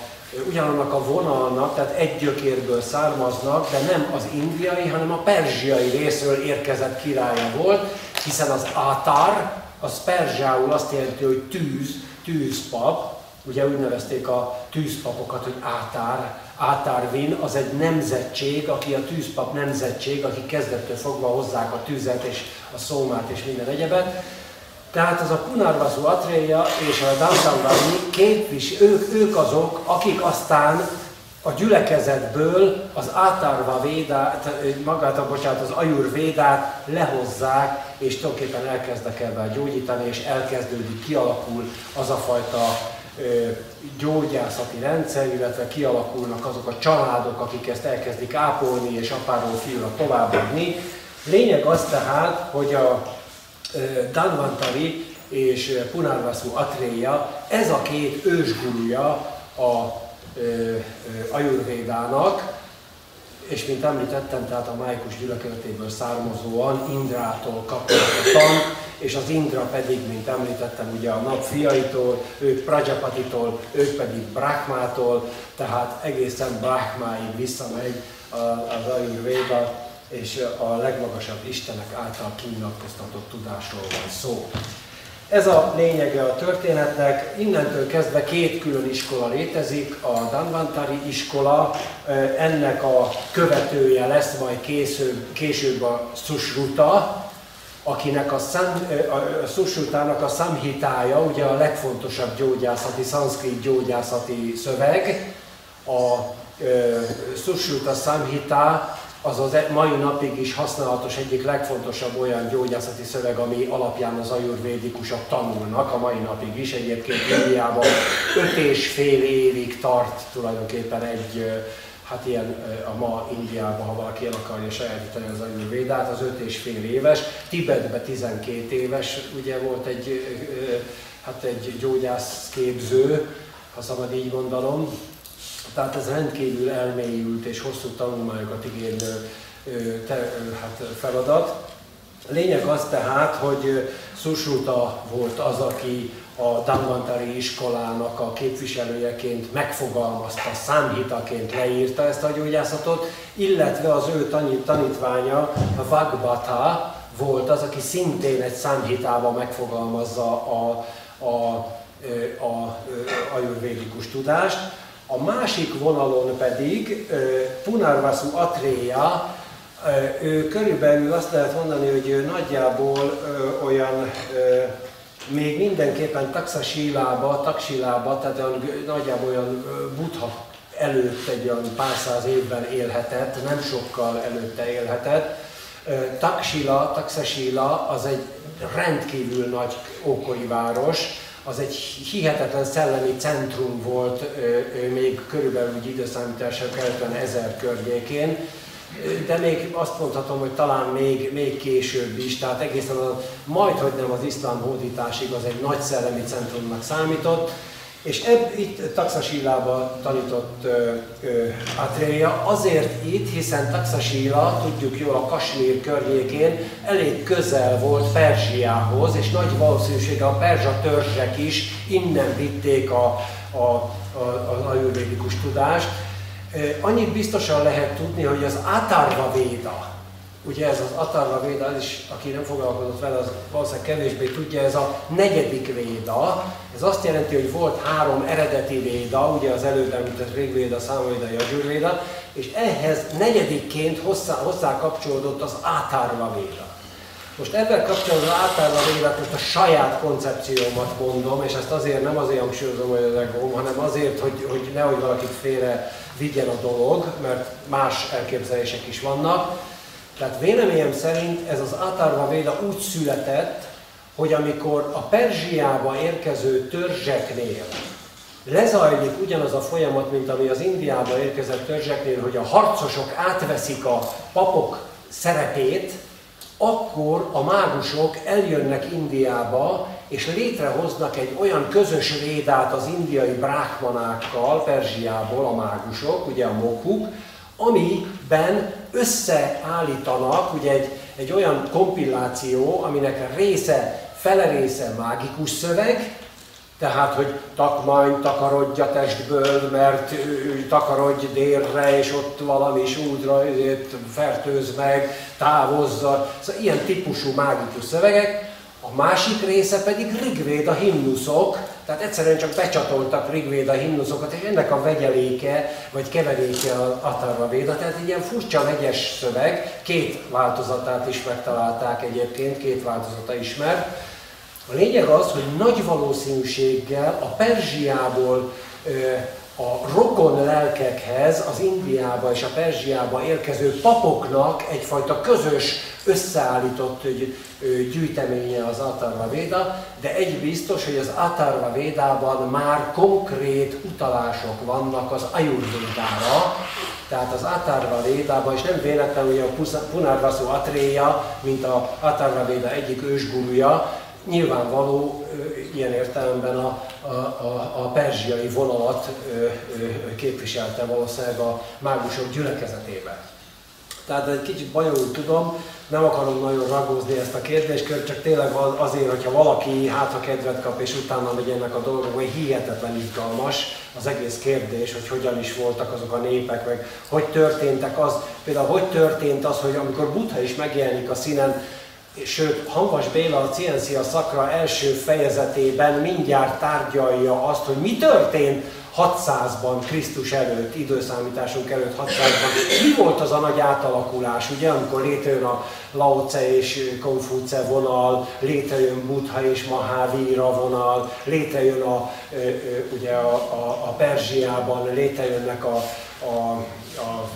ugyanannak a vonalnak, tehát egy gyökérből származnak, de nem az indiai, hanem a perzsiai részről érkezett királya volt, hiszen az Atar, az perzsául azt jelenti, hogy tűz, tűzpap, ugye úgy nevezték a tűzpapokat, hogy Atar, Atarvin, az egy nemzetség, aki a tűzpap nemzetség, aki kezdettől fogva hozzák a tüzet és a szómát és minden egyebet. Tehát az a Punarvasu Atreya és a Dhanvantari képvis, ők, ők azok, akik aztán a gyülekezetből az Atharva Védát, magát, bocsánat, az Ayurvédát lehozzák, és tulajdonképpen elkezdek ebben gyógyítani, és elkezdődik, kialakul az a fajta ö, gyógyászati rendszer, illetve kialakulnak azok a családok, akik ezt elkezdik ápolni, és apáról fiúra továbbadni. Lényeg az tehát, hogy a Dhanvantari és Punarvasu Atreya, ez a két ősgurúja a Ayurvédának, és mint említettem, tehát a máikus gyülekezetéből származóan Indrától kapcsolatosan, és az Indra pedig, mint említettem, ugye a nap fiaitól, ők Prajapatitól, ők pedig Brahmától, tehát egészen Brahmáig visszamegy az Ayurvéda, és a legmagasabb istenek által kinyilatkoztatott tudásról van szó. Ez a lényege a történetnek, innentől kezdve két külön iskola létezik, a Dhanvantari iskola, ennek a követője lesz majd később, később a Sushruta, akinek a, szan, a Sushrutának a Samhitája, ugye a legfontosabb gyógyászati, szanszkrit gyógyászati szöveg, a Sushruta Samhita az az mai napig is használatos egyik legfontosabb olyan gyógyászati szöveg, ami alapján az ajurvédikusok tanulnak a mai napig is. Egyébként Indiában öt és fél évig tart tulajdonképpen egy, hát ilyen a ma Indiában, ha valaki el akarja sajátítani az ajurvédát, az öt és fél éves. Tibetben tizenkét éves, ugye volt egy, hát egy gyógyászképző, ha szabad így gondolom. Tehát ez rendkívül elmélyült és hosszú tanulmányokat igénylő hát feladat. Lényeg az tehát, hogy Sushruta volt az, aki a Dhanvantari iskolának a képviselőjeként megfogalmazta, számhitaként leírta ezt a gyógyászatot, illetve az ő tanítványa, a Vagbata volt az, aki szintén egy számhitában megfogalmazza a, a, a, a ajurvédikus tudást. A másik vonalon pedig Punarvasu Atreya, ő körülbelül azt lehet mondani, hogy nagyjából olyan, még mindenképpen Taksasílába, Taksilában, tehát olyan, nagyjából olyan Buddha előtt egy olyan pár száz évben élhetett, nem sokkal előtte élhetett. Taksila, Taksasíla az egy rendkívül nagy ókori város. Az egy hihetetlen szellemi centrum volt még körülbelül úgy időszámítása ötven ezer környékén, de még azt mondhatom, hogy talán még, még később is, tehát egészen az, majdhogy nem az iszlám hódításig az egy nagy szellemi centrumnak számított, és ebb, itt Taksasílában tanított ö, ö, Atreya, azért itt, hiszen Taksasíla, tudjuk jól, a Kasmír környékén elég közel volt Perzsiához, és nagy valószínűséggel a perzsa törzsek is innen vitték a, a, a, az ajurvédikus tudást. Annyit biztosan lehet tudni, hogy az Atharva Véda, ugye ez az Atharva Véda, az is, aki nem foglalkozott vele, az valószínűleg kevésbé tudja, ez a negyedik Véda. Ez azt jelenti, hogy volt három eredeti Véda, ugye az előbb említett Rigvéda, Számvéda, Jajurvéda, és ehhez negyedikként hozzá, hozzá kapcsolódott az Atharva Véda. Most ebben kapcsolatban az Atharva Védát most a saját koncepciómat mondom, és ezt azért nem azért hangsúlyozom, hogy az egóm, hanem azért, hogy, hogy nehogy valakit félre vigyen a dolog, mert más elképzelések is vannak. Tehát véleményem szerint ez az Atharva Véda úgy született, hogy amikor a Perzsiába érkező törzseknél lezajlik ugyanaz a folyamat, mint ami az Indiába érkezett törzseknél, hogy a harcosok átveszik a papok szerepét, akkor a mágusok eljönnek Indiába, és létrehoznak egy olyan közös védát az indiai bráhmanákkal, Perzsiából a mágusok, ugye a mokkuk, amiben összeállítanak ugye egy, egy olyan kompiláció, aminek része, fele része mágikus szöveg, tehát, hogy takmány, takarodj a testből, mert takarodj délre, és ott valami súdra fertőz meg, távozza. Szóval ilyen típusú mágikus szövegek. A másik része pedig Rigvéda himnuszok, tehát egyszerűen csak becsatoltak Rigvéda himnuszokat, és ennek a vegyeléke, vagy keveréke az Atharva Véda, tehát egy ilyen furcsa vegyes szöveg, két változatát is megtalálták egyébként, két változata ismert. A lényeg az, hogy nagy valószínűséggel a Perzsiából a rokon lelkekhez az Indiába és a Perzsiába érkező papoknak egyfajta közös összeállított gyűjteménye az Atharva Véda, de egy biztos, hogy az Atharva Védában már konkrét utalások vannak az ajurvédára, tehát az Atharva Védában, és nem véletlenül, hogy a Punarvasu Atreya, mint az Atharva Véda egyik ősgurúja, nyilvánvaló ilyen értelemben a, a, a, a perzsiai vonalat képviselte valószínűleg a mágusok gyülekezetében. Tehát egy kicsit bajolul tudom, nem akarom nagyon ragózni ezt a kérdéskört, csak tényleg azért, hogyha valaki hát ha kedvet kap és utána megy ennek a dolgok, hogy hihetetlen izgalmas az egész kérdés, hogy hogyan is voltak azok a népek, meg hogy történtek az, például hogy történt az, hogy amikor Buddha is megjelenik a színen, sőt, Hamvas Béla a Ciencia Sacra első fejezetében mindjárt tárgyalja azt, hogy mi történt hatszázban Krisztus előtt, időszámításunk előtt hatszázban. Mi volt az a nagy átalakulás, ugye, amikor létrejön a Laoce és Konfuce vonal, létrejön Buddha és Mahávira vonal, létrejön a, ugye a, a, a Perzsiában, létrejönnek a, a, a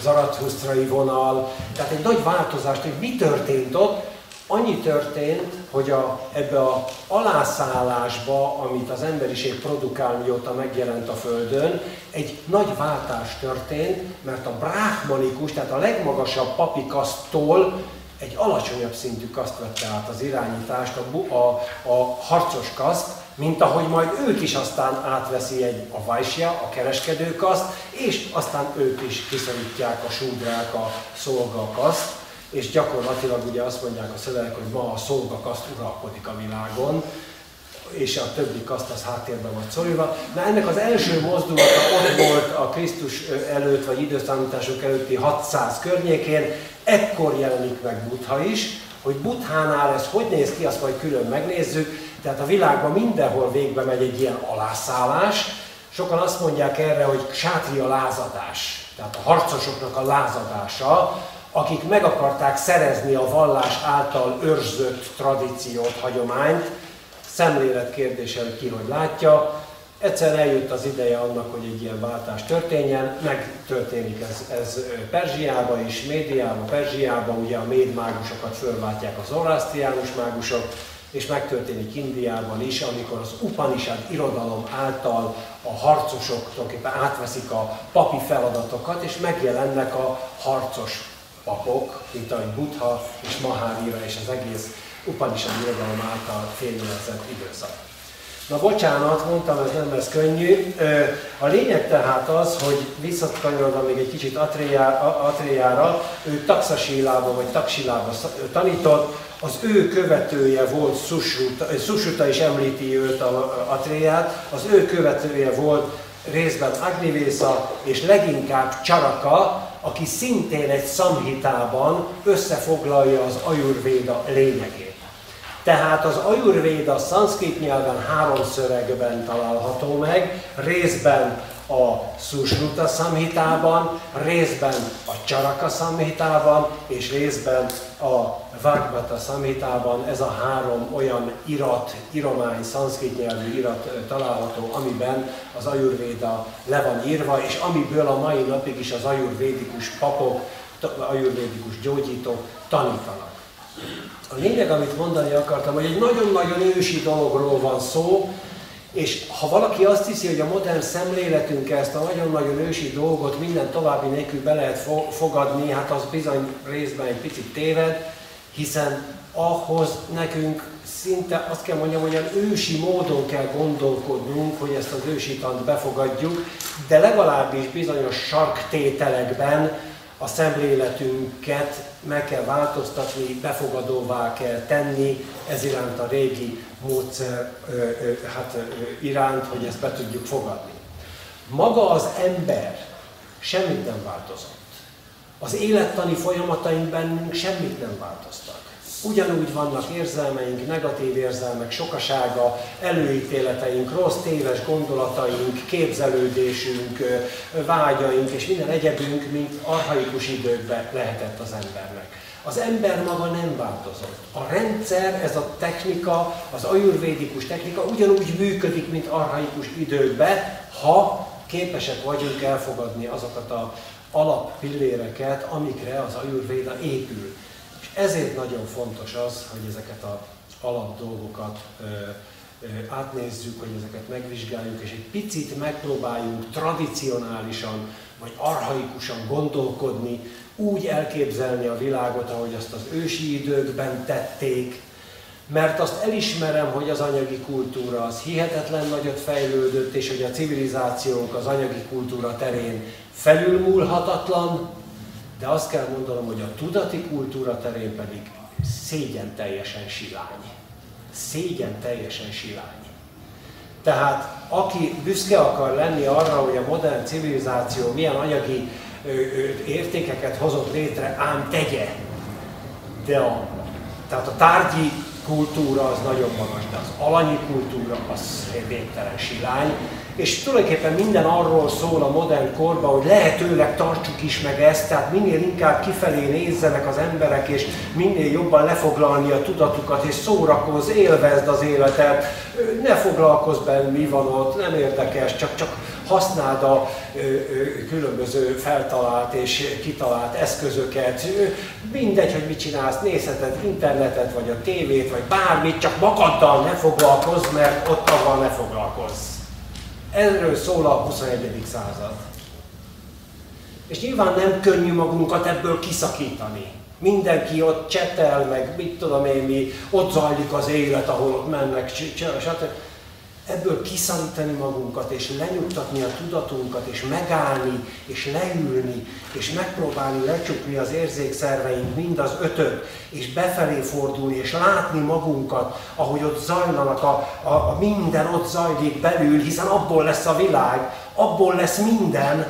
zarathustrai vonal, tehát egy nagy változást, hogy mi történt ott. Annyi történt, hogy a, ebbe a alászállásba, amit az emberiség produkál, mióta megjelent a Földön, egy nagy váltás történt, mert a bráhmanikus, tehát a legmagasabb papi kaszttól egy alacsonyabb szintű kaszt vette át az irányítást, a, a, a harcos kaszt, mint ahogy majd őt is aztán átveszi egy a vajsja, a kereskedő kaszt, és aztán őt is kiszorítják a súdrák, a szolgakaszt. És gyakorlatilag ugye azt mondják a szövegek, hogy ma a szolgakaszt uralkodik a világon, és a többi kaszt az háttérben volt szorulva. Na ennek az első mozdulata ott volt a Krisztus előtt, vagy időszámítások előtti hatszáz környékén, ekkor jelenik meg Buddha is, hogy Buddhánál ez hogy néz ki, azt majd külön megnézzük, tehát a világban mindenhol végbe megy egy ilyen alászállás, sokan azt mondják erre, hogy ksátria lázadás, tehát a harcosoknak a lázadása, akik meg akarták szerezni a vallás által őrzött tradíciót, hagyományt, szemlélet kérdése, hogy ki hogy látja. Egyszer eljött az ideje annak, hogy egy ilyen váltás történjen, megtörténik ez, ez Perzsiában is, Médiában, Perzsiában, ugye a méd mágusokat fölváltják az zoroasztriánus mágusok, és megtörténik Indiában is, amikor az Upanishad irodalom által a harcosok tulajdonképpen átveszik a papi feladatokat, és megjelennek a harcos papok, mint ahogy Buddha és Mahárira és az egész Upanishad irodalom által fényjelzett időszak. Na bocsánat, mondtam, ez nem lesz könnyű. A lényeg tehát az, hogy visszakanyarodva még egy kicsit Atréjára, ő Taksasílába vagy Taksilában tanított, az ő követője volt Sushruta, Sushruta is említi őt, a Atréját, az ő követője volt részben Agnivésza és leginkább Csaraka, aki szintén egy szamhitában összefoglalja az ajurvéda lényegét. Tehát az ajurvéda szanszkrit nyelven három szövegben található meg, részben a Sushruta szamhitában, részben a Csaraka szamhitában és részben a Vágbata szamhitában. Ez a három olyan irat, iromány, szanszkrit nyelvű irat található, amiben az ajurvéda le van írva, és amiből a mai napig is az ajurvédikus papok, ajurvédikus gyógyítók tanítanak. A lényeg, amit mondani akartam, hogy egy nagyon-nagyon ősi dologról van szó, és ha valaki azt hiszi, hogy a modern szemléletünkkel ezt a nagyon-nagyon ősi dolgot minden további nélkül be lehet fogadni, hát az bizony részben egy picit téved, hiszen ahhoz nekünk szinte azt kell mondjam, hogy olyan ősi módon kell gondolkodnunk, hogy ezt az ősi tant befogadjuk, de legalábbis bizonyos sarktételekben a szemléletünket meg kell változtatni, befogadóvá kell tenni ez iránt a régi módszer hát, iránt, hogy ezt be tudjuk fogadni. Maga az ember semmit nem változott. Az élettani folyamataink bennünk semmit nem változtak. Ugyanúgy vannak érzelmeink, negatív érzelmek sokasága, előítéleteink, rossz, téves gondolataink, képzelődésünk, vágyaink és minden egyebünk, mint archaikus időkben lehetett az embernek. Az ember maga nem változott. A rendszer, ez a technika, az ajurvédikus technika ugyanúgy működik, mint archaikus időkben, ha képesek vagyunk elfogadni azokat az alappilléreket, amikre az ajurvéda épül. És ezért nagyon fontos az, hogy ezeket az alapdolgokat ö, ö, átnézzük, hogy ezeket megvizsgáljuk, és egy picit megpróbáljunk tradicionálisan, vagy archaikusan gondolkodni, úgy elképzelni a világot, ahogy azt az ősi időkben tették, mert azt elismerem, hogy az anyagi kultúra az hihetetlen nagyot fejlődött, és hogy a civilizációk az anyagi kultúra terén felülmúlhatatlan, de azt kell mondanom, hogy a tudati kultúra terén pedig szégyen teljesen silány. Szégyen teljesen silány. Tehát aki büszke akar lenni arra, hogy a modern civilizáció milyen anyagi ö, ö, értékeket hozott létre, ám tegye. De a, tehát a tárgyi kultúra az nagyon magas, de az alanyi kultúra az végtelen silány. És tulajdonképpen minden arról szól a modern korban, hogy lehetőleg tartsuk is meg ezt, tehát minél inkább kifelé nézzenek az emberek, és minél jobban lefoglalni a tudatukat, és szórakozz, élvezd az életet, ne foglalkozz benne, mi van ott, nem érdekes, csak, csak használd a ö, ö, különböző feltalált és kitalált eszközöket, mindegy, hogy mit csinálsz, nézheted internetet, vagy a tévét, vagy bármit, csak magaddal ne foglalkozz, mert ott avval ne foglalkozz. Erről szól a huszonegyedik század. És nyilván nem könnyű magunkat ebből kiszakítani. Mindenki ott csetel, meg mit tudom én mi, ott zajlik az élet, ahol ott mennek, stb. Ebből kiszakítani magunkat, és lenyugtatni a tudatunkat, és megállni, és leülni, és megpróbálni lecsukni az érzékszerveink, mind az ötöt, és befelé fordulni, és látni magunkat, ahogy ott zajlanak, a, a, a minden ott zajlik belül, hiszen abból lesz a világ, abból lesz minden.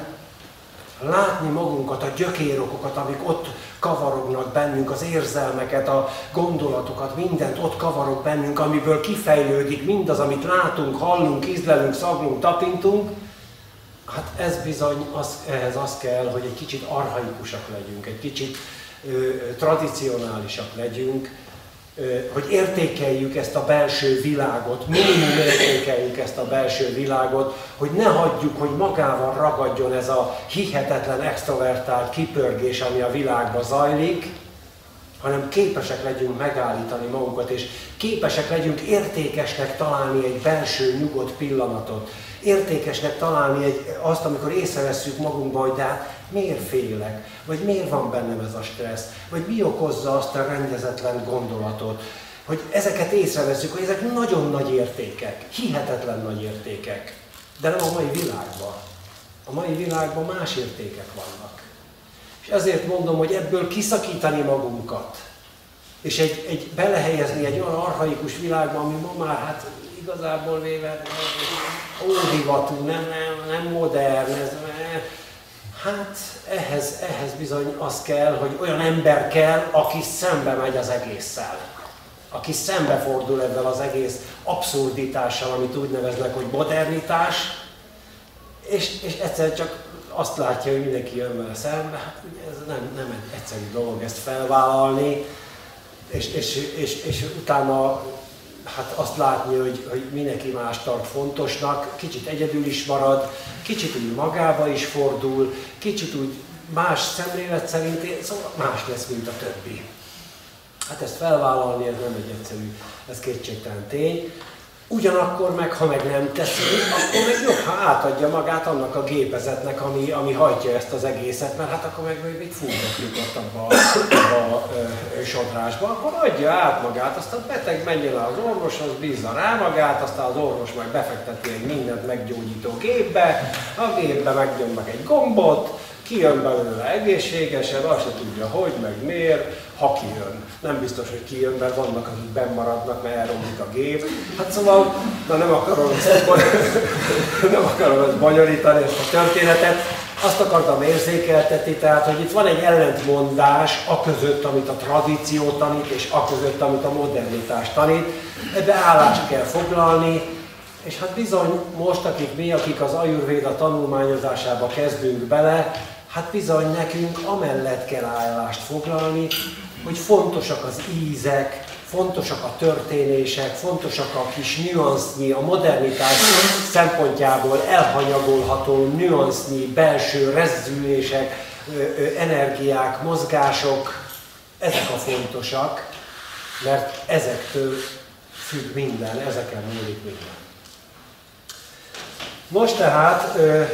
Látni magunkat, a gyökérokokat, amik ott kavarognak bennünk, az érzelmeket, a gondolatokat, mindent ott kavarog bennünk, amiből kifejlődik mindaz, amit látunk, hallunk, ízlelünk, szaglunk, tapintunk. Hát ez bizony, az, ehhez az kell, hogy egy kicsit archaikusak legyünk, egy kicsit ö, tradicionálisak legyünk, ö, hogy értékeljük ezt a belső világot, minimum értékeljük ezt a belső világot, hogy ne hagyjuk, hogy magával ragadjon ez a hihetetlen extrovertált kipörgés, ami a világban zajlik, hanem képesek legyünk megállítani magunkat, és képesek legyünk értékesnek találni egy belső nyugodt pillanatot, értékesnek találni egy, azt, amikor észrevesszük magunkban, hogy de hát miért félek, vagy miért van bennem ez a stressz, vagy mi okozza azt a rendezetlen gondolatot, hogy ezeket észrevesszük, hogy ezek nagyon nagy értékek, hihetetlen nagy értékek, de nem a mai világban. A mai világban más értékek vannak. És ezért mondom, hogy ebből kiszakítani magunkat, és egy, egy belehelyezni egy olyan archaikus világba, ami ma már hát igazából véve ódivatú, nem, nem, nem modern, ez, hát ehhez, ehhez bizony az kell, hogy olyan ember kell, aki szembe megy az egésszel, aki szembefordul ezzel az egész abszurditással, amit úgy neveznek, hogy modernitás, és, és egyszer csak azt látja, hogy mindenki jön vele szembe, hát ugye ez nem, nem egy egyszerű dolog ezt felvállalni, és, és, és, és utána hát azt látni, hogy, hogy mindenki más tart fontosnak, kicsit egyedül is marad, kicsit úgy magába is fordul, kicsit úgy más szemlélet szerint, szóval más lesz, mint a többi. Hát ezt felvállalni, ez nem egy egyszerű, ez kétségtelen tény. Ugyanakkor meg, ha meg nem teszi, akkor meg jobb, ha átadja magát annak a gépezetnek, ami, ami hajtja ezt az egészet, mert hát akkor meg még fújtatjuk ott abba a, abba a ö, sodrásba, akkor adja át magát, aztán a beteg menjen el az orvoshoz, bízza rá magát, aztán az orvos meg befekteti egy mindent meggyógyító gépbe, a gépbe megnyom meg egy gombot, kijön belőle egészségesen, azt se tudja, hogy, meg miért, ha kijön. Nem biztos, hogy kijön, mert vannak, akik benn maradnak, mert elromlik a gép. Hát szóval, na nem akarom ezt, nem akarom ezt bonyolítani, ezt a történetet. Azt akartam érzékeltetni, tehát, hogy itt van egy ellentmondás a között, amit a tradíció tanít, és a között, amit a modernitás tanít. Ebbe állást kell foglalni. És hát bizony most, akik mi, akik az ajurvéda tanulmányozásába kezdünk bele, hát bizony nekünk amellett kell állást foglalni, hogy fontosak az ízek, fontosak a történések, fontosak a kis nüansznyi, a modernitás szempontjából elhanyagolható nüansznyi belső rezzülések, energiák, mozgások, ezek a fontosak, mert ezektől függ minden, ezeken múlik minden. Most tehát ö, ö,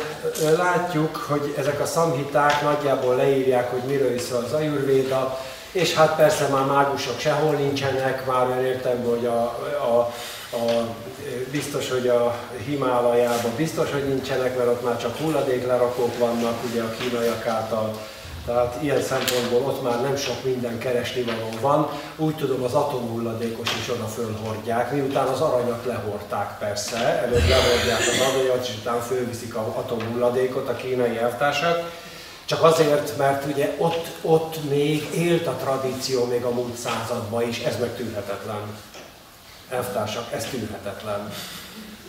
látjuk, hogy ezek a szamhiták nagyjából leírják, hogy miről is szól az ajurvéda, és hát persze már mágusok sehol nincsenek, már olyan értelemben, hogy a, a, a, biztos, hogy a Himálájában biztos, hogy nincsenek, mert ott már csak hulladéklerakók vannak, ugye a kínaiak által. Tehát ilyen szempontból ott már nem sok minden keresnivaló van, úgy tudom az atomhulladékos is oda fölhordják, miután az aranyat lehordták persze, előbb lehordják az aranyat, és utána fölviszik az atomhulladékot a kínai elvtársak, Csak azért, mert ugye ott, ott még élt a tradíció, még a múlt században is, ez meg tűrhetetlen. Elvtársak, ez tűrhetetlen.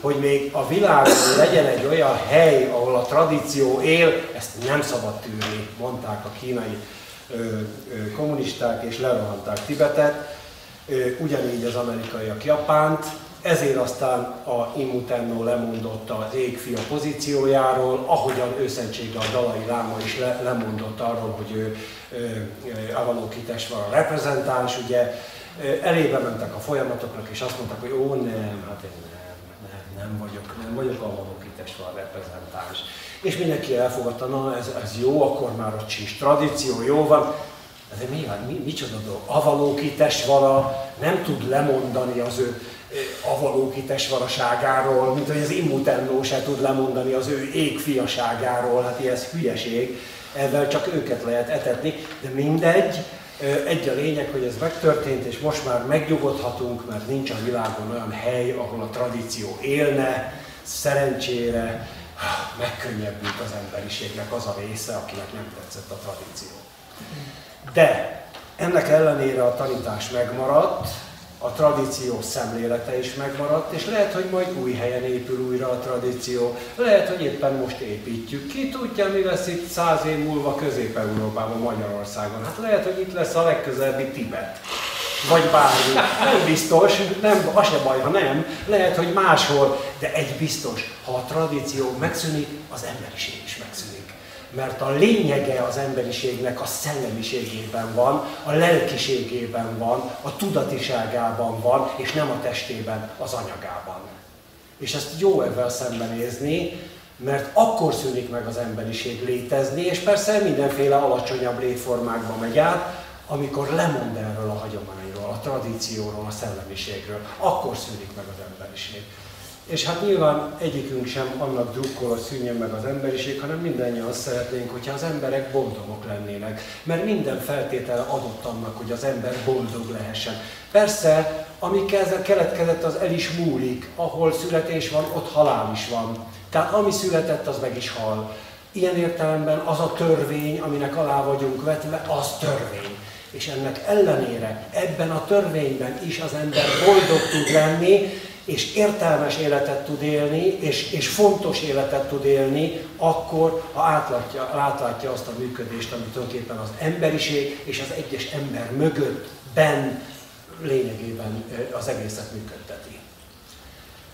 Hogy még a világon legyen egy olyan hely, ahol a tradíció él, ezt nem szabad tűrni, mondták a kínai ö, ö, kommunisták, és lerohanták Tibetet, ö, ugyanígy az amerikaiak Japánt, ezért aztán a Imutennó lemondott az égfia pozíciójáról, ahogyan őszentséggel a Dalai Láma is le, lemondott arról, hogy ő Avalokitesvara a reprezentáns, ugye elébe mentek a folyamatoknak, és azt mondták, hogy ó nem, hát én nem, nem, nem vagyok, nem vagyok Avalokitesvara a reprezentáns. És mindenki elfogadta, na ez, ez jó, akkor már ott sincs tradíció, jó van. De mi, mi, micsoda dolog? Avalokitesvara nem tud lemondani az ő Avalokitesvaraságáról, mint hogy az Imutennó se tud lemondani az ő égfiaságáról, hát ez hülyeség, ezzel csak őket lehet etetni, de mindegy, egy a lényeg, hogy ez megtörtént, és most már megnyugodhatunk, mert nincs a világon olyan hely, ahol a tradíció élne, szerencsére megkönnyebbült az emberiségnek az a része, akinek nem tetszett a tradíció. De ennek ellenére a tanítás megmaradt, a tradíció szemlélete is megmaradt, és lehet, hogy majd új helyen épül újra a tradíció, lehet, hogy éppen most építjük. Ki tudja, mi lesz itt száz év múlva Közép-Európában, Magyarországon? Hát lehet, hogy itt lesz a legközelebbi Tibet. Vagy bármi. Nem biztos, nem, az se baj, ha nem, lehet, hogy máshol, de egy biztos, ha a tradíció megszűnik, az emberiség is megszűnik. Mert a lényege az emberiségnek a szellemiségében van, a lelkiségében van, a tudatiságában van, és nem a testében, az anyagában. És ezt jó ezzel szembenézni, mert akkor szűnik meg az emberiség létezni, és persze mindenféle alacsonyabb létformákba megy át, amikor lemond erről a hagyományról, a tradícióról, a szellemiségről, akkor szűnik meg az emberiség. És hát nyilván egyikünk sem annak drukkol, hogy szűnjen meg az emberiség, hanem mindannyian azt szeretnénk, hogyha az emberek boldogok lennének. Mert minden feltétele adott annak, hogy az ember boldog lehessen. Persze, ami ezzel keletkezett, az el is múlik. Ahol születés van, ott halál is van. Tehát ami született, az meg is hal. Ilyen értelemben az a törvény, aminek alá vagyunk vetve, az törvény. És ennek ellenére ebben a törvényben is az ember boldog tud lenni, és értelmes életet tud élni, és, és fontos életet tud élni, akkor, ha átlátja, átlátja azt a működést, amit tulajdonképpen az emberiség és az egyes ember mögött, benn lényegében az egészet működteti.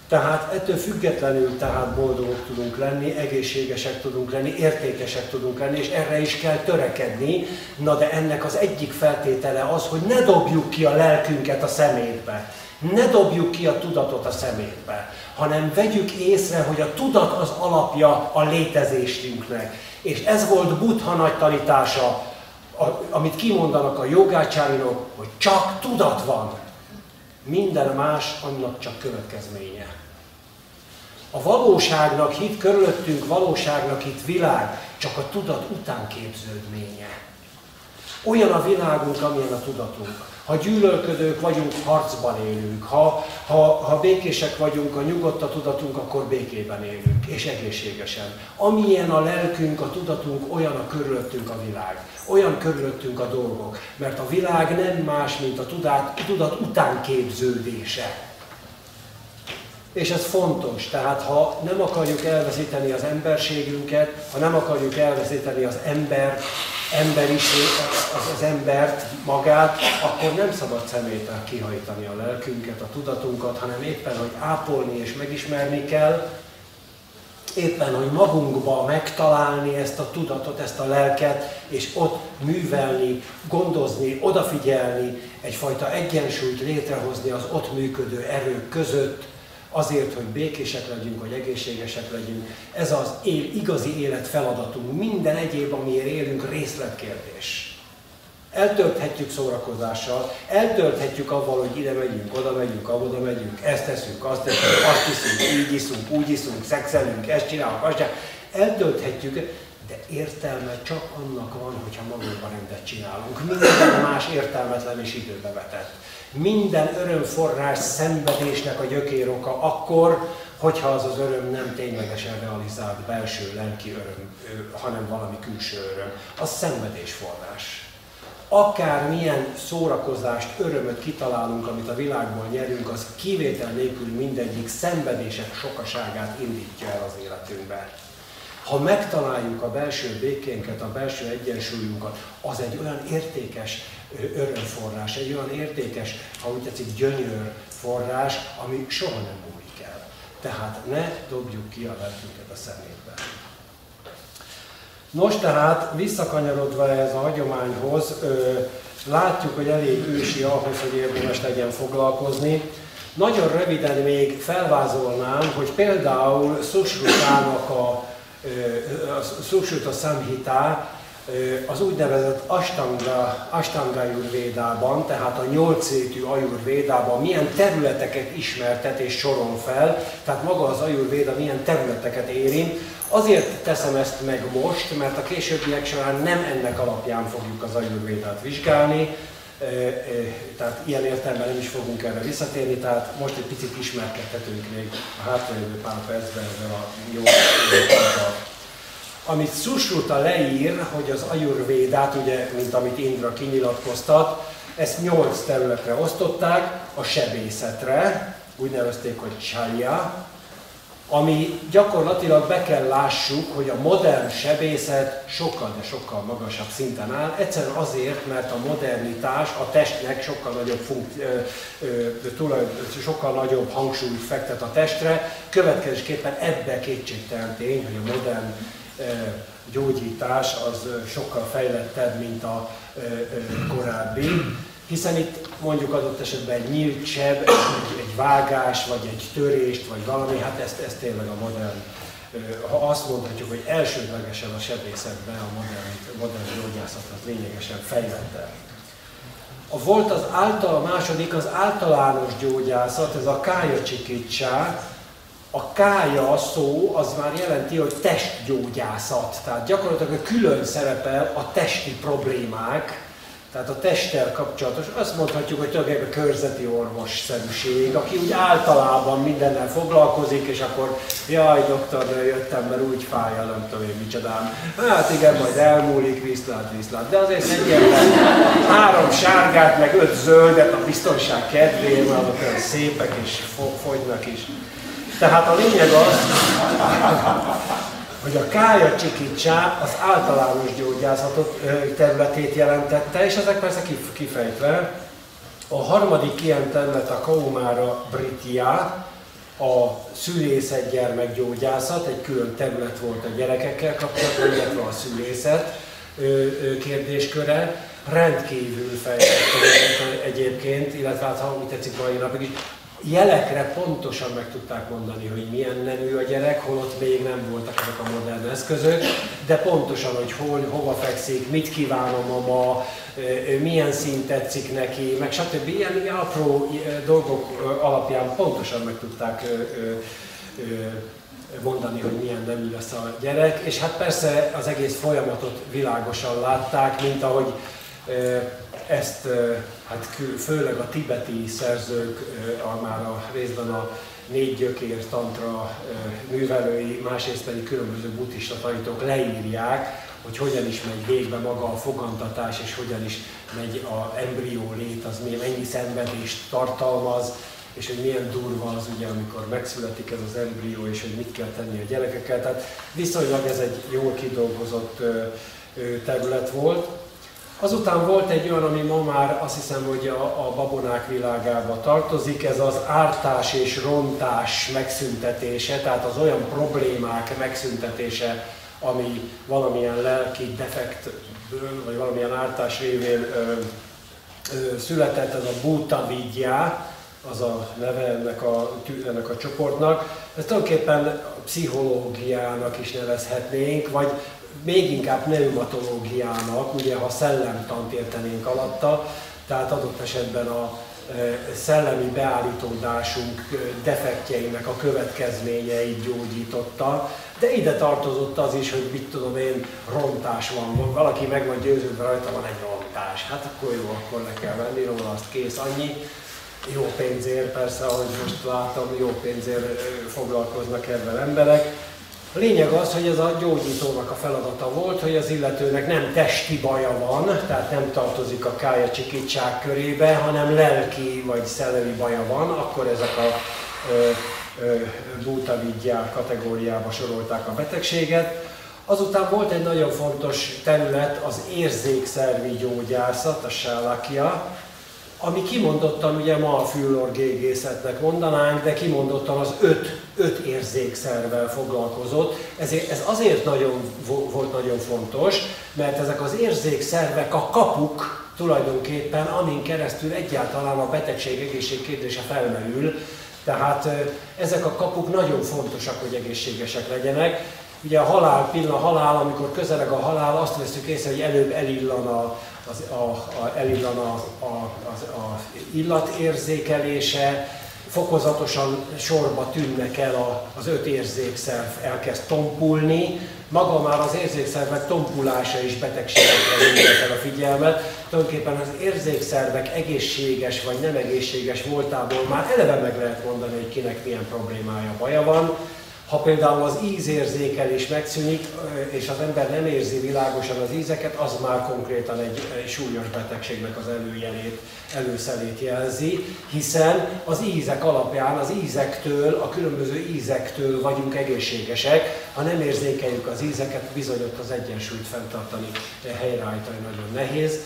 Tehát ettől függetlenül tehát boldogok tudunk lenni, egészségesek tudunk lenni, értékesek tudunk lenni, és erre is kell törekedni. Na de ennek az egyik feltétele az, hogy ne dobjuk ki a lelkünket a szemétbe. Ne dobjuk ki a tudatot a szemétbe, hanem vegyük észre, hogy a tudat az alapja a létezésünknek. És ez volt Buddha nagy tanítása, amit kimondanak a jogácsárinok, hogy csak tudat van. Minden más annak csak következménye. A valóságnak hit körülöttünk, valóságnak hit világ, csak a tudat után képződménye. Olyan a világunk, amilyen a tudatunk. Ha gyűlölködők vagyunk, harcban élünk. Ha, ha, ha békések vagyunk, ha nyugodt a tudatunk, akkor békében élünk, és egészségesen. Amilyen a lelkünk, a tudatunk, olyan a körülöttünk a világ. Olyan körülöttünk a dolgok. Mert a világ nem más, mint a tudat, tudat utánképződése. És ez fontos. Tehát ha nem akarjuk elveszíteni az emberségünket, ha nem akarjuk elveszíteni az embert, emberiség, az, az embert, magát, akkor nem szabad szeméttel kihajtani a lelkünket, a tudatunkat, hanem éppen, hogy ápolni és megismerni kell, éppen, hogy magunkba megtalálni ezt a tudatot, ezt a lelket, és ott művelni, gondozni, odafigyelni, egyfajta egyensúlyt létrehozni az ott működő erők között, azért, hogy békések legyünk, hogy egészségesek legyünk. Ez az él, igazi élet feladatunk. Minden egyéb, amiért élünk, részletkérdés. Eltölthetjük szórakozással, eltölthetjük avval, hogy ide megyünk, oda megyünk, oda megyünk, ezt teszünk, azt teszünk, azt iszunk, így iszunk, úgy iszunk, szexelünk, ezt csinálunk, azt csinálunk. Eltölthetjük, de értelme csak annak van, hogyha magunkban rendet csinálunk. Minden más értelmetlen és időbe vetett. Minden örömforrás szenvedésnek a gyökéroka akkor, hogyha az az öröm nem ténylegesen realizált belső lelki öröm, hanem valami külső öröm. Az szenvedésforrás. Akármilyen szórakozást, örömöt kitalálunk, amit a világból nyerünk, az kivétel nélkül mindegyik szenvedések sokaságát indítja el az életünkbe. Ha megtaláljuk a belső békénket, a belső egyensúlyunkat, az egy olyan értékes örömforrás, egy olyan értékes, ha úgy tetszik, gyönyör forrás, ami soha nem múlik el. Tehát ne dobjuk ki a lelkünket a szemétbe. Nos, tehát visszakanyarodva ez a hagyományhoz, látjuk, hogy elég ősi ahhoz, hogy érdemes legyen foglalkozni. Nagyon röviden még felvázolnám, hogy például Sushrutának a Sushruta Samhita az úgynevezett Ashtanga, Ashtanga Ayurvédában, tehát a nyolcétű Ayurvédában milyen területeket ismertet és soron fel, tehát maga az Ayurvéda milyen területeket érint. Azért teszem ezt meg most, mert a későbbiek során nem ennek alapján fogjuk az Ayurvédát vizsgálni, tehát ilyen értelemben nem is fogunk erre visszatérni, tehát most egy picit ismerkedhetünk még a hátralévő pár percben ezzel a nyolcétűvel. Amit Sushruta leír, hogy az Ayurvédát, ugye, mint amit Indra kinyilatkoztat, ezt nyolc területre osztották, a sebészetre, úgy nevezték, hogy Csalya, ami gyakorlatilag be kell lássuk, hogy a modern sebészet sokkal, de sokkal magasabb szinten áll, egyszerűen azért, mert a modernitás a testnek sokkal nagyobb, funkt, ö, ö, sokkal nagyobb hangsúlyt fektet a testre, következésképpen ebbe kétségtelen tény, hogy a modern gyógyítás az sokkal fejlettebb, mint a korábbi, hiszen itt mondjuk adott esetben egy nyílt seb, egy, egy vágás, vagy egy törést, vagy valami, hát ezt, ezt tényleg a modern, ha azt mondhatjuk, hogy elsődlegesen a sebészetben a modern, modern gyógyászat az lényegesen fejlettebb. A volt az által, a második az általános gyógyászat, ez a kája csikicsa. A kája szó az már jelenti, hogy testgyógyászat, tehát gyakorlatilag külön szerepel a testi problémák, tehát a testtel kapcsolatos, azt mondhatjuk, hogy tulajdonképpen körzeti orvosszerűség, aki úgy általában mindennel foglalkozik, és akkor jaj, doktor, jöttem, mert úgy fáj, nem tudom én micsodám. Hát igen, majd elmúlik, viszlát, viszlát. De azért egyébként három sárgát, meg öt zöldet a biztonság kedvéért, azok olyan szépek és fogynak is. Tehát a lényeg az, hogy a kája csikicsa az általános gyógyászatot területét jelentette, és ezek persze kifejtve. A harmadik ilyen terület a Kaumára Britya, a szülészet gyermekgyógyászat, egy külön terület volt a gyerekekkel kapcsolatban, illetve a szülészet kérdésköre. Rendkívül fejlett egyébként, illetve hát, ha úgy tetszik mai napig is, jelekre pontosan meg tudták mondani, hogy milyen nemű a gyerek, holott még nem voltak ezek a modern eszközök, de pontosan, hogy hol, hova fekszik, mit kíván a mama, milyen szín tetszik neki, meg stb. Ilyen apró dolgok alapján pontosan meg tudták mondani, hogy milyen nemű lesz a gyerek, és hát persze az egész folyamatot világosan látták, mint ahogy ezt hát főleg a tibeti szerzők, a már a részben a négy gyökér tantra művelői, másrészt pedig különböző buddhista tanítók leírják, hogy hogyan is megy végbe maga a fogantatás, és hogyan is megy az embrió lét, az milyen, mennyi szenvedést tartalmaz, és hogy milyen durva az ugye, amikor megszületik ez az embrió, és hogy mit kell tenni a gyerekekkel. Tehát viszonylag ez egy jól kidolgozott terület volt. Azután volt egy olyan, ami ma már azt hiszem, hogy a, a babonák világába tartozik, ez az ártás és rontás megszüntetése, tehát az olyan problémák megszüntetése, ami valamilyen lelki defekt, vagy valamilyen ártás révén ö, ö, született, ez a bhutavidya, az a neve ennek a, ennek a csoportnak. Ez tulajdonképpen pszichológiának is nevezhetnénk, vagy még inkább pneumatológiának, ugye ha szellemtant értenénk alatta, tehát adott esetben a szellemi beállítódásunk defektjeinek a következményeit gyógyította, de ide tartozott az is, hogy mit tudom én, rontás van, valaki meg van győződve rajta, van egy rontás, hát akkor jó, akkor le kell venni róla, azt kész, annyi. Jó pénzért, persze, ahogy most látom, jó pénzért foglalkoznak ebben emberek. A lényeg az, hogy ez a gyógyítónak a feladata volt, hogy az illetőnek nem testi baja van, tehát nem tartozik a kája csikítság körébe, hanem lelki vagy szellemi baja van, akkor ezek a dútavidjár kategóriába sorolták a betegséget. Azután volt egy nagyon fontos terület, az érzékszervi gyógyászat, a sálákia, ami kimondottan, ugye ma a fülorgégészetnek mondanánk, de kimondottan az öt, öt érzékszervvel foglalkozott. Ezért, ez azért nagyon, volt nagyon fontos, mert ezek az érzékszervek a kapuk tulajdonképpen, amin keresztül egyáltalán a betegség egészség kérdése felmerül. Tehát ezek a kapuk nagyon fontosak, hogy egészségesek legyenek. Ugye a halál pillanat, halál, amikor közeleg a halál, azt veszük észre, hogy előbb elillan a, az, a, a, elillan a, a, az a illatérzékelése, fokozatosan sorba tűnnek el a, az öt érzékszerv, elkezd tompulni. Maga már az érzékszervek tompulása is betegségekre hívja fel a figyelmet. Tulajdonképpen az érzékszervek egészséges vagy nem egészséges voltából már eleve meg lehet mondani, hogy kinek milyen problémája, baja van. Ha például az ízérzékelés megszűnik, és az ember nem érzi világosan az ízeket, az már konkrétan egy, egy súlyos betegségnek az előjelét, előszelét jelzi, hiszen az ízek alapján, az ízektől, a különböző ízektől vagyunk egészségesek. Ha nem érzékeljük az ízeket, bizony ott az egyensúlyt fenntartani, helyreállítani nagyon nehéz.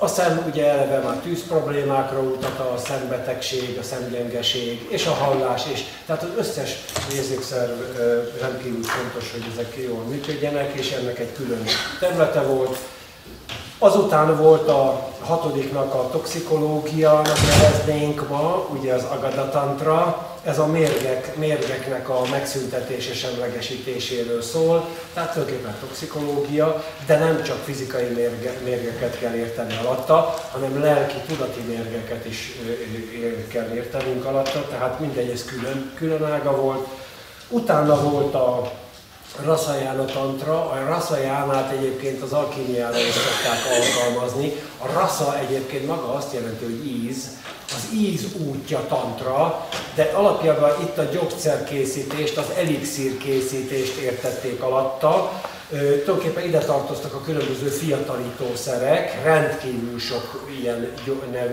Aztán ugye eleve már tűz problémákra utat a szembetegség, a szemgyengeség és a hallás is. Tehát az összes érzékszerv rendkívül fontos, hogy ezek jól működjenek, és ennek egy külön területe volt. Azután volt a hatodiknak a toxikológia, neveznénk ma, ugye az agadatantra. Ez a mérgek, mérgeknek a megszüntetés és semlegesítéséről szól, tehát tulajdonképpen toxikológia, de nem csak fizikai mérge, mérgeket kell érteni alatta, hanem lelki, tudati mérgeket is kell értenünk alatta, tehát mindegy, ez külön, külön ága volt. Utána volt a Rasajána tantra, a rasajánát egyébként az alkímiára is szokták alkalmazni. A rasa egyébként maga azt jelenti, hogy íz, az íz útja tantra, de alapjában itt a gyógyszerkészítést, az elixírkészítést értették alatta. Tulajdonképpen ide tartoztak a különböző fiatalítószerek, rendkívül sok ilyen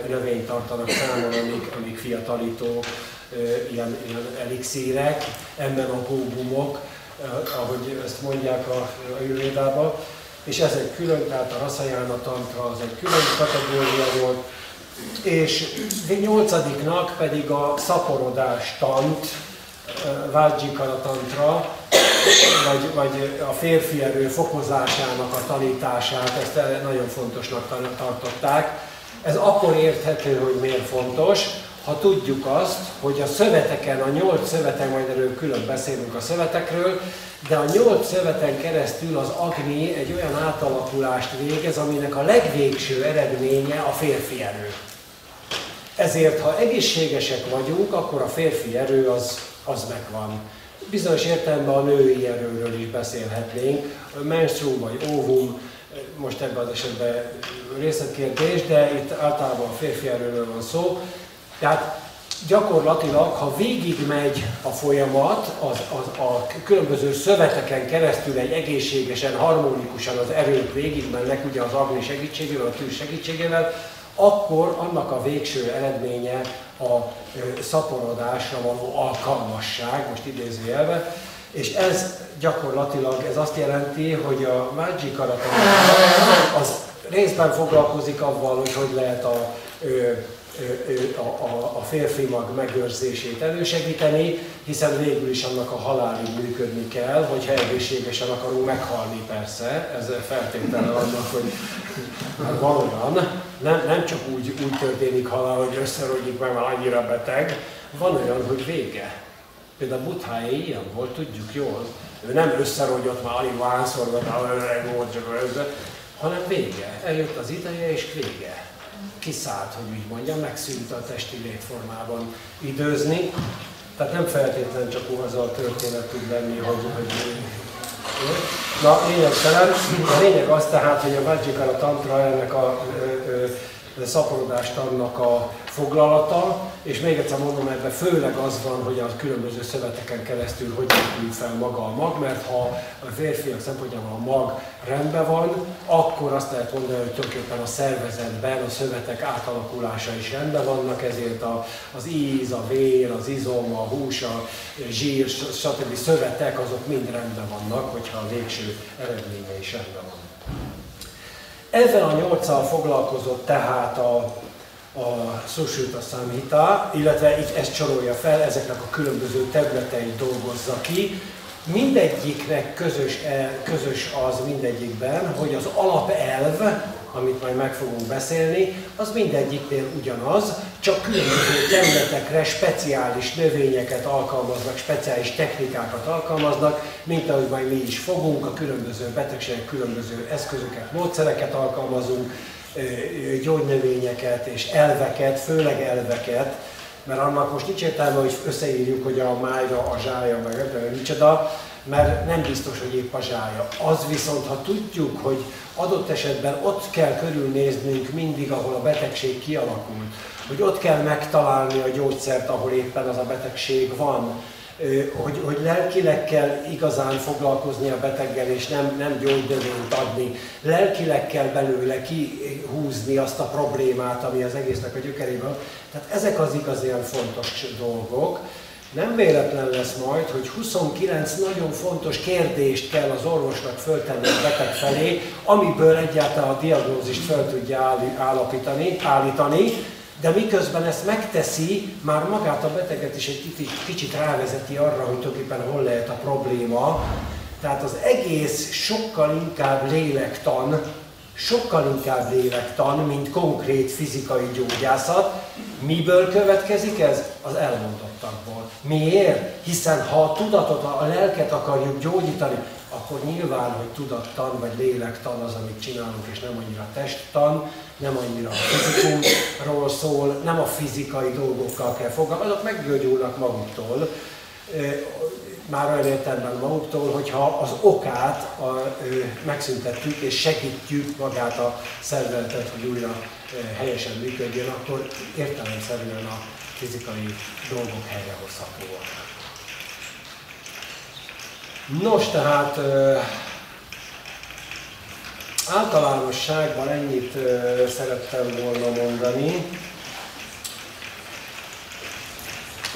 növényt tartanak számon, amik, amik fiatalító ilyen, ilyen elixírek, emmenogógumok, ahogy ezt mondják a ajurvédában, és ez egy külön, tehát a Rasajána tantra az egy külön kategória volt, és nyolcadiknak pedig a szaporodás tant, Vajjikara tantra, vagy, vagy a férfi erő fokozásának a tanítását, ezt nagyon fontosnak tartották. Ez akkor érthető, hogy miért fontos, ha tudjuk azt, hogy a szöveteken, a nyolc szöveten, majd erről külön beszélünk a szövetekről, de a nyolc szöveten keresztül az agni egy olyan átalakulást végez, aminek a legvégső eredménye a férfi erő. Ezért, ha egészségesek vagyunk, akkor a férfi erő az, az megvan. Bizonyos értelemben a női erőről is beszélhetnénk, menstruum vagy óvum, most ebben az esetben részletkérdés, de itt általában a férfi erőről van szó. Tehát gyakorlatilag, ha végigmegy a folyamat, az, az, a különböző szöveteken keresztül egy egészségesen, harmonikusan az erők végigmennek, ugye az agni segítségével, a tűz segítségével, akkor annak a végső eredménye a szaporodásra való alkalmasság, most idézőjelben, és ez gyakorlatilag, ez azt jelenti, hogy a Vajjikara tantra az részben foglalkozik avval, hogy hogy lehet a A, a, a férfi mag megőrzését elősegíteni, hiszen végül is annak a halálig működni kell, hogyha egészségesen akarunk meghalni, persze, ez feltétlenül annak, hogy valóban nem, nem csak úgy, úgy történik halál, hogy összerogyik meg, már annyira beteg, van olyan, hogy vége. Például Buddháé ilyen volt, tudjuk jól, ő nem összerogyott, már alig vánszorgatál, öreg volt, hanem vége, eljött az ideje és vége. kiszállt, hogy úgy mondjam, megszűnt a testi létformában időzni. Tehát nem feltétlenül csak uhaza a történet tud lenni, hogy... hogy... Na, lényegtelen. A lényeg az tehát, hogy a Vajjikara Tantra ennek a szaporodástannak a foglalata, és még egyszer mondom, ebben főleg az van, hogy a különböző szöveteken keresztül hogy épül fel maga a mag, mert ha a férfiak szempontjából a mag rendben van, akkor azt lehet mondani, hogy tulajdonképpen a szervezetben a szövetek átalakulása is rendben vannak, ezért a, az íz, a vér, az izom, a hús, a zsír, stb. Szövetek azok mind rendben vannak, hogyha a végső eredménye is rendben van. Ezzel a nyolccal foglalkozott tehát a, a Suśruta Samhita, illetve itt ezt csorolja fel, ezeknek a különböző területeit dolgozza ki. Mindegyiknek közös, közös az mindegyikben, hogy az alapelv, amit majd meg fogunk beszélni, az mindegyiknél ugyanaz, csak különböző területekre speciális növényeket alkalmaznak, speciális technikákat alkalmaznak, mint ahogy majd mi is fogunk, a különböző betegségek, különböző eszközöket, módszereket alkalmazunk, gyógynövényeket és elveket, főleg elveket, mert annak most nincs értelme, hogy összeírjuk, hogy a májra, a zsája, meg ötlen, micsoda, mert nem biztos, hogy épp a zsája. Az viszont, ha tudjuk, hogy adott esetben ott kell körülnéznünk mindig, ahol a betegség kialakult, hogy ott kell megtalálni a gyógyszert, ahol éppen az a betegség van, hogy, hogy lelkileg kell igazán foglalkozni a beteggel, és nem, nem gyógynövényt adni. Lelkileg kell belőle kihúzni azt a problémát, ami az egésznek a gyökerében. Tehát ezek az igazán fontos dolgok. Nem véletlen lesz majd, hogy huszonkilenc nagyon fontos kérdést kell az orvosnak föltenni a beteg felé, amiből egyáltalán a diagnózist föl tudja állapítani, állítani, de miközben ezt megteszi, már magát a beteget is egy kicsit rávezeti arra, hogy tulajdonképpen hol lehet a probléma. Tehát az egész sokkal inkább lélektan, sokkal inkább lélektan, mint konkrét fizikai gyógyászat. Miből következik ez? Az elmondottakból. Miért? Hiszen ha a tudatot, a lelket akarjuk gyógyítani, akkor nyilván, hogy tudattan vagy lélektan az, amit csinálunk, és nem annyira testtan, nem annyira a fizikumról szól, nem a fizikai dolgokkal kell foglalkozni, azok meggyógyulnak maguktól, már olyan értelemben maguktól, hogyha az okát megszüntettük és segítjük magát a szervezetet, hogy újra helyesen működjön, akkor értelemszerűen a fizikai dolgok helyrehozhatóak. Nos, tehát általánosságban ennyit szerettem volna mondani,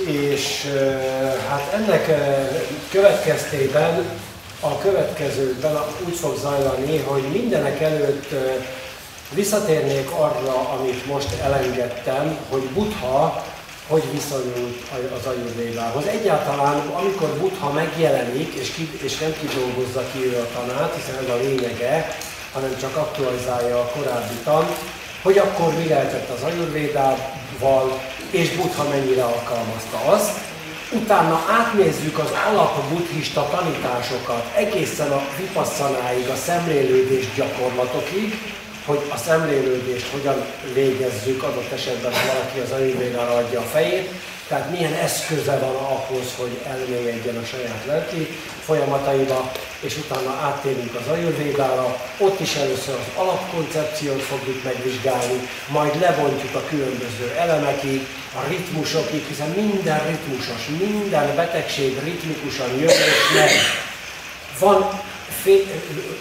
és hát ennek következtében a következőkben úgy fog zajlani, hogy mindenek előtt visszatérnék arra, amit most elengedtem, hogy Buddha hogy viszonyult az ajurvédához. Egyáltalán, amikor Buddha megjelenik, és, ki, és nem kidolgozza ki ő a tanát, hiszen ez a lényege, hanem csak aktualizálja a korábbi tant, hogy akkor mi lehetett az ajurvédával, és Buddha mennyire alkalmazta azt. Utána átnézzük az alap buddhista tanításokat, egészen a vipassanáig, a szemlélődés gyakorlatokig, hogy a szemlélődést hogyan végezzük adott esetben, ha valaki az ajurvédára adja a fejét, tehát milyen eszköze van ahhoz, hogy elmélyedjen a saját lelki folyamataiba, és utána áttérünk az ajurvédára, ott is először az alapkoncepciót fogjuk megvizsgálni, majd lebontjuk a különböző elemekig, a ritmusokig, hiszen minden ritmusos, minden betegség ritmikusan jön és meg. Van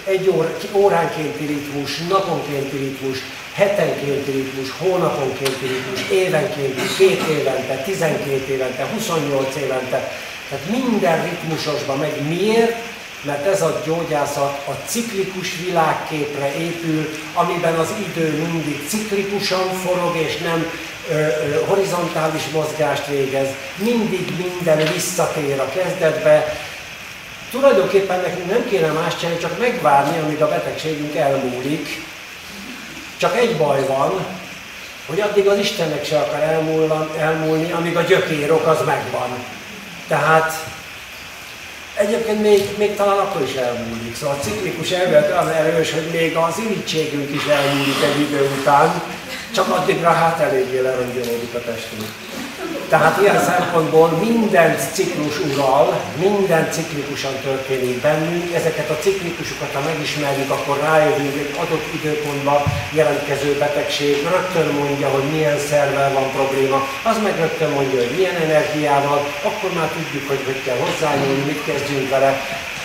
egy óránkénti ritmus, naponkénti ritmus, hetenkénti ritmus, hónaponkénti ritmus, évenkénti, két évente, tizenkét évente, huszonnyolc évente. Tehát minden ritmusosban meg. Miért? Mert ez a gyógyászat a ciklikus világképre épül, amiben az idő mindig ciklikusan forog és nem ö, ö, horizontális mozgást végez. Mindig minden visszatér a kezdetbe. Tulajdonképpen nekünk nem kéne más csinálni, csak megvárni, amíg a betegségünk elmúlik. Csak egy baj van, hogy addig az Istennek se akar elmúlni, amíg a gyökérok az megvan. Tehát egyébként még, még talán akkor is elmúlik. Szóval a ciklikus elmélet az erős, hogy még az irítségünk is elmúlik egy idő után. csak addigra hát eléggé lerongyolódik a testünk. Tehát ilyen szempontból minden ciklus ural, minden ciklikusan történik bennünk, ezeket a ciklikusokat, ha megismerjük, akkor rájövünk egy adott időpontban jelentkező betegség, rögtön mondja, hogy milyen szervvel van probléma, az meg rögtön mondja, hogy milyen energiával, akkor már tudjuk, hogy hogy kell hozzányúlni, mit kezdjünk vele.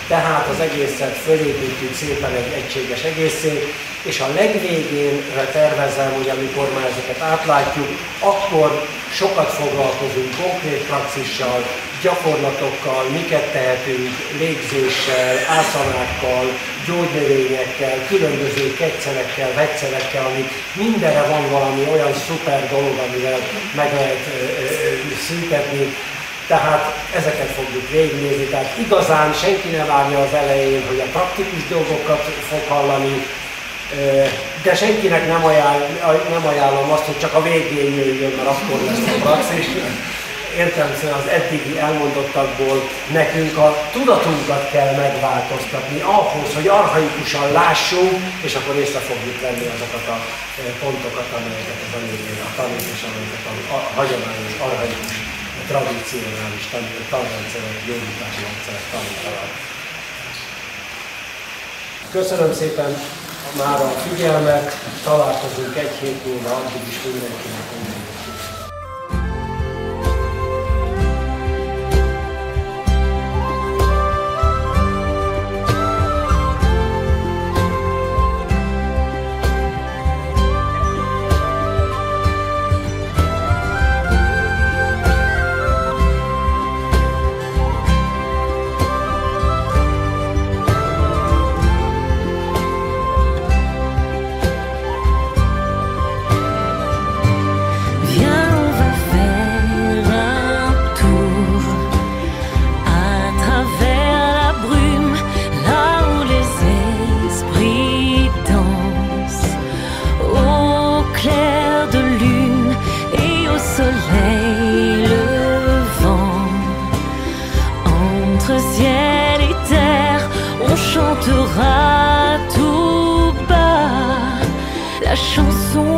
Tehát az egészet fölépítjük szépen egy egységes egészét, és a legvégénre tervezem, hogy amikor már ezeket átlátjuk, akkor sokat foglalkozunk konkrét praxissal, gyakorlatokkal, miket tehetünk, légzéssel, ászanákkal, gyógynövényekkel, különböző kegyszerekkel, vegyszerekkel, ami mindenre van valami olyan szuper dolog, amivel meg lehet szüntetni. Tehát ezeket fogjuk végignézni, tehát igazán senki ne várja az elején, hogy a praktikus dolgokat fog hallani, de senkinek nem, ajánl, nem ajánlom azt, hogy csak a végén jöjjön, mert akkor lesz a praxis. Értelemszerűen az eddigi elmondottakból nekünk a tudatunkat kell megváltoztatni ahhoz, hogy archaikusan lássunk, és akkor észre fogjuk venni azokat a pontokat, amelyeket az anyagén a tanít, és amelyeket a hagyományos archaikus tradicionális tanrendszerek, gyógyítási rendszerek tanítanak. Köszönöm szépen már a figyelmet, találkozunk egy hét múlva, addig is mindenkinek mindenkinek. Chanson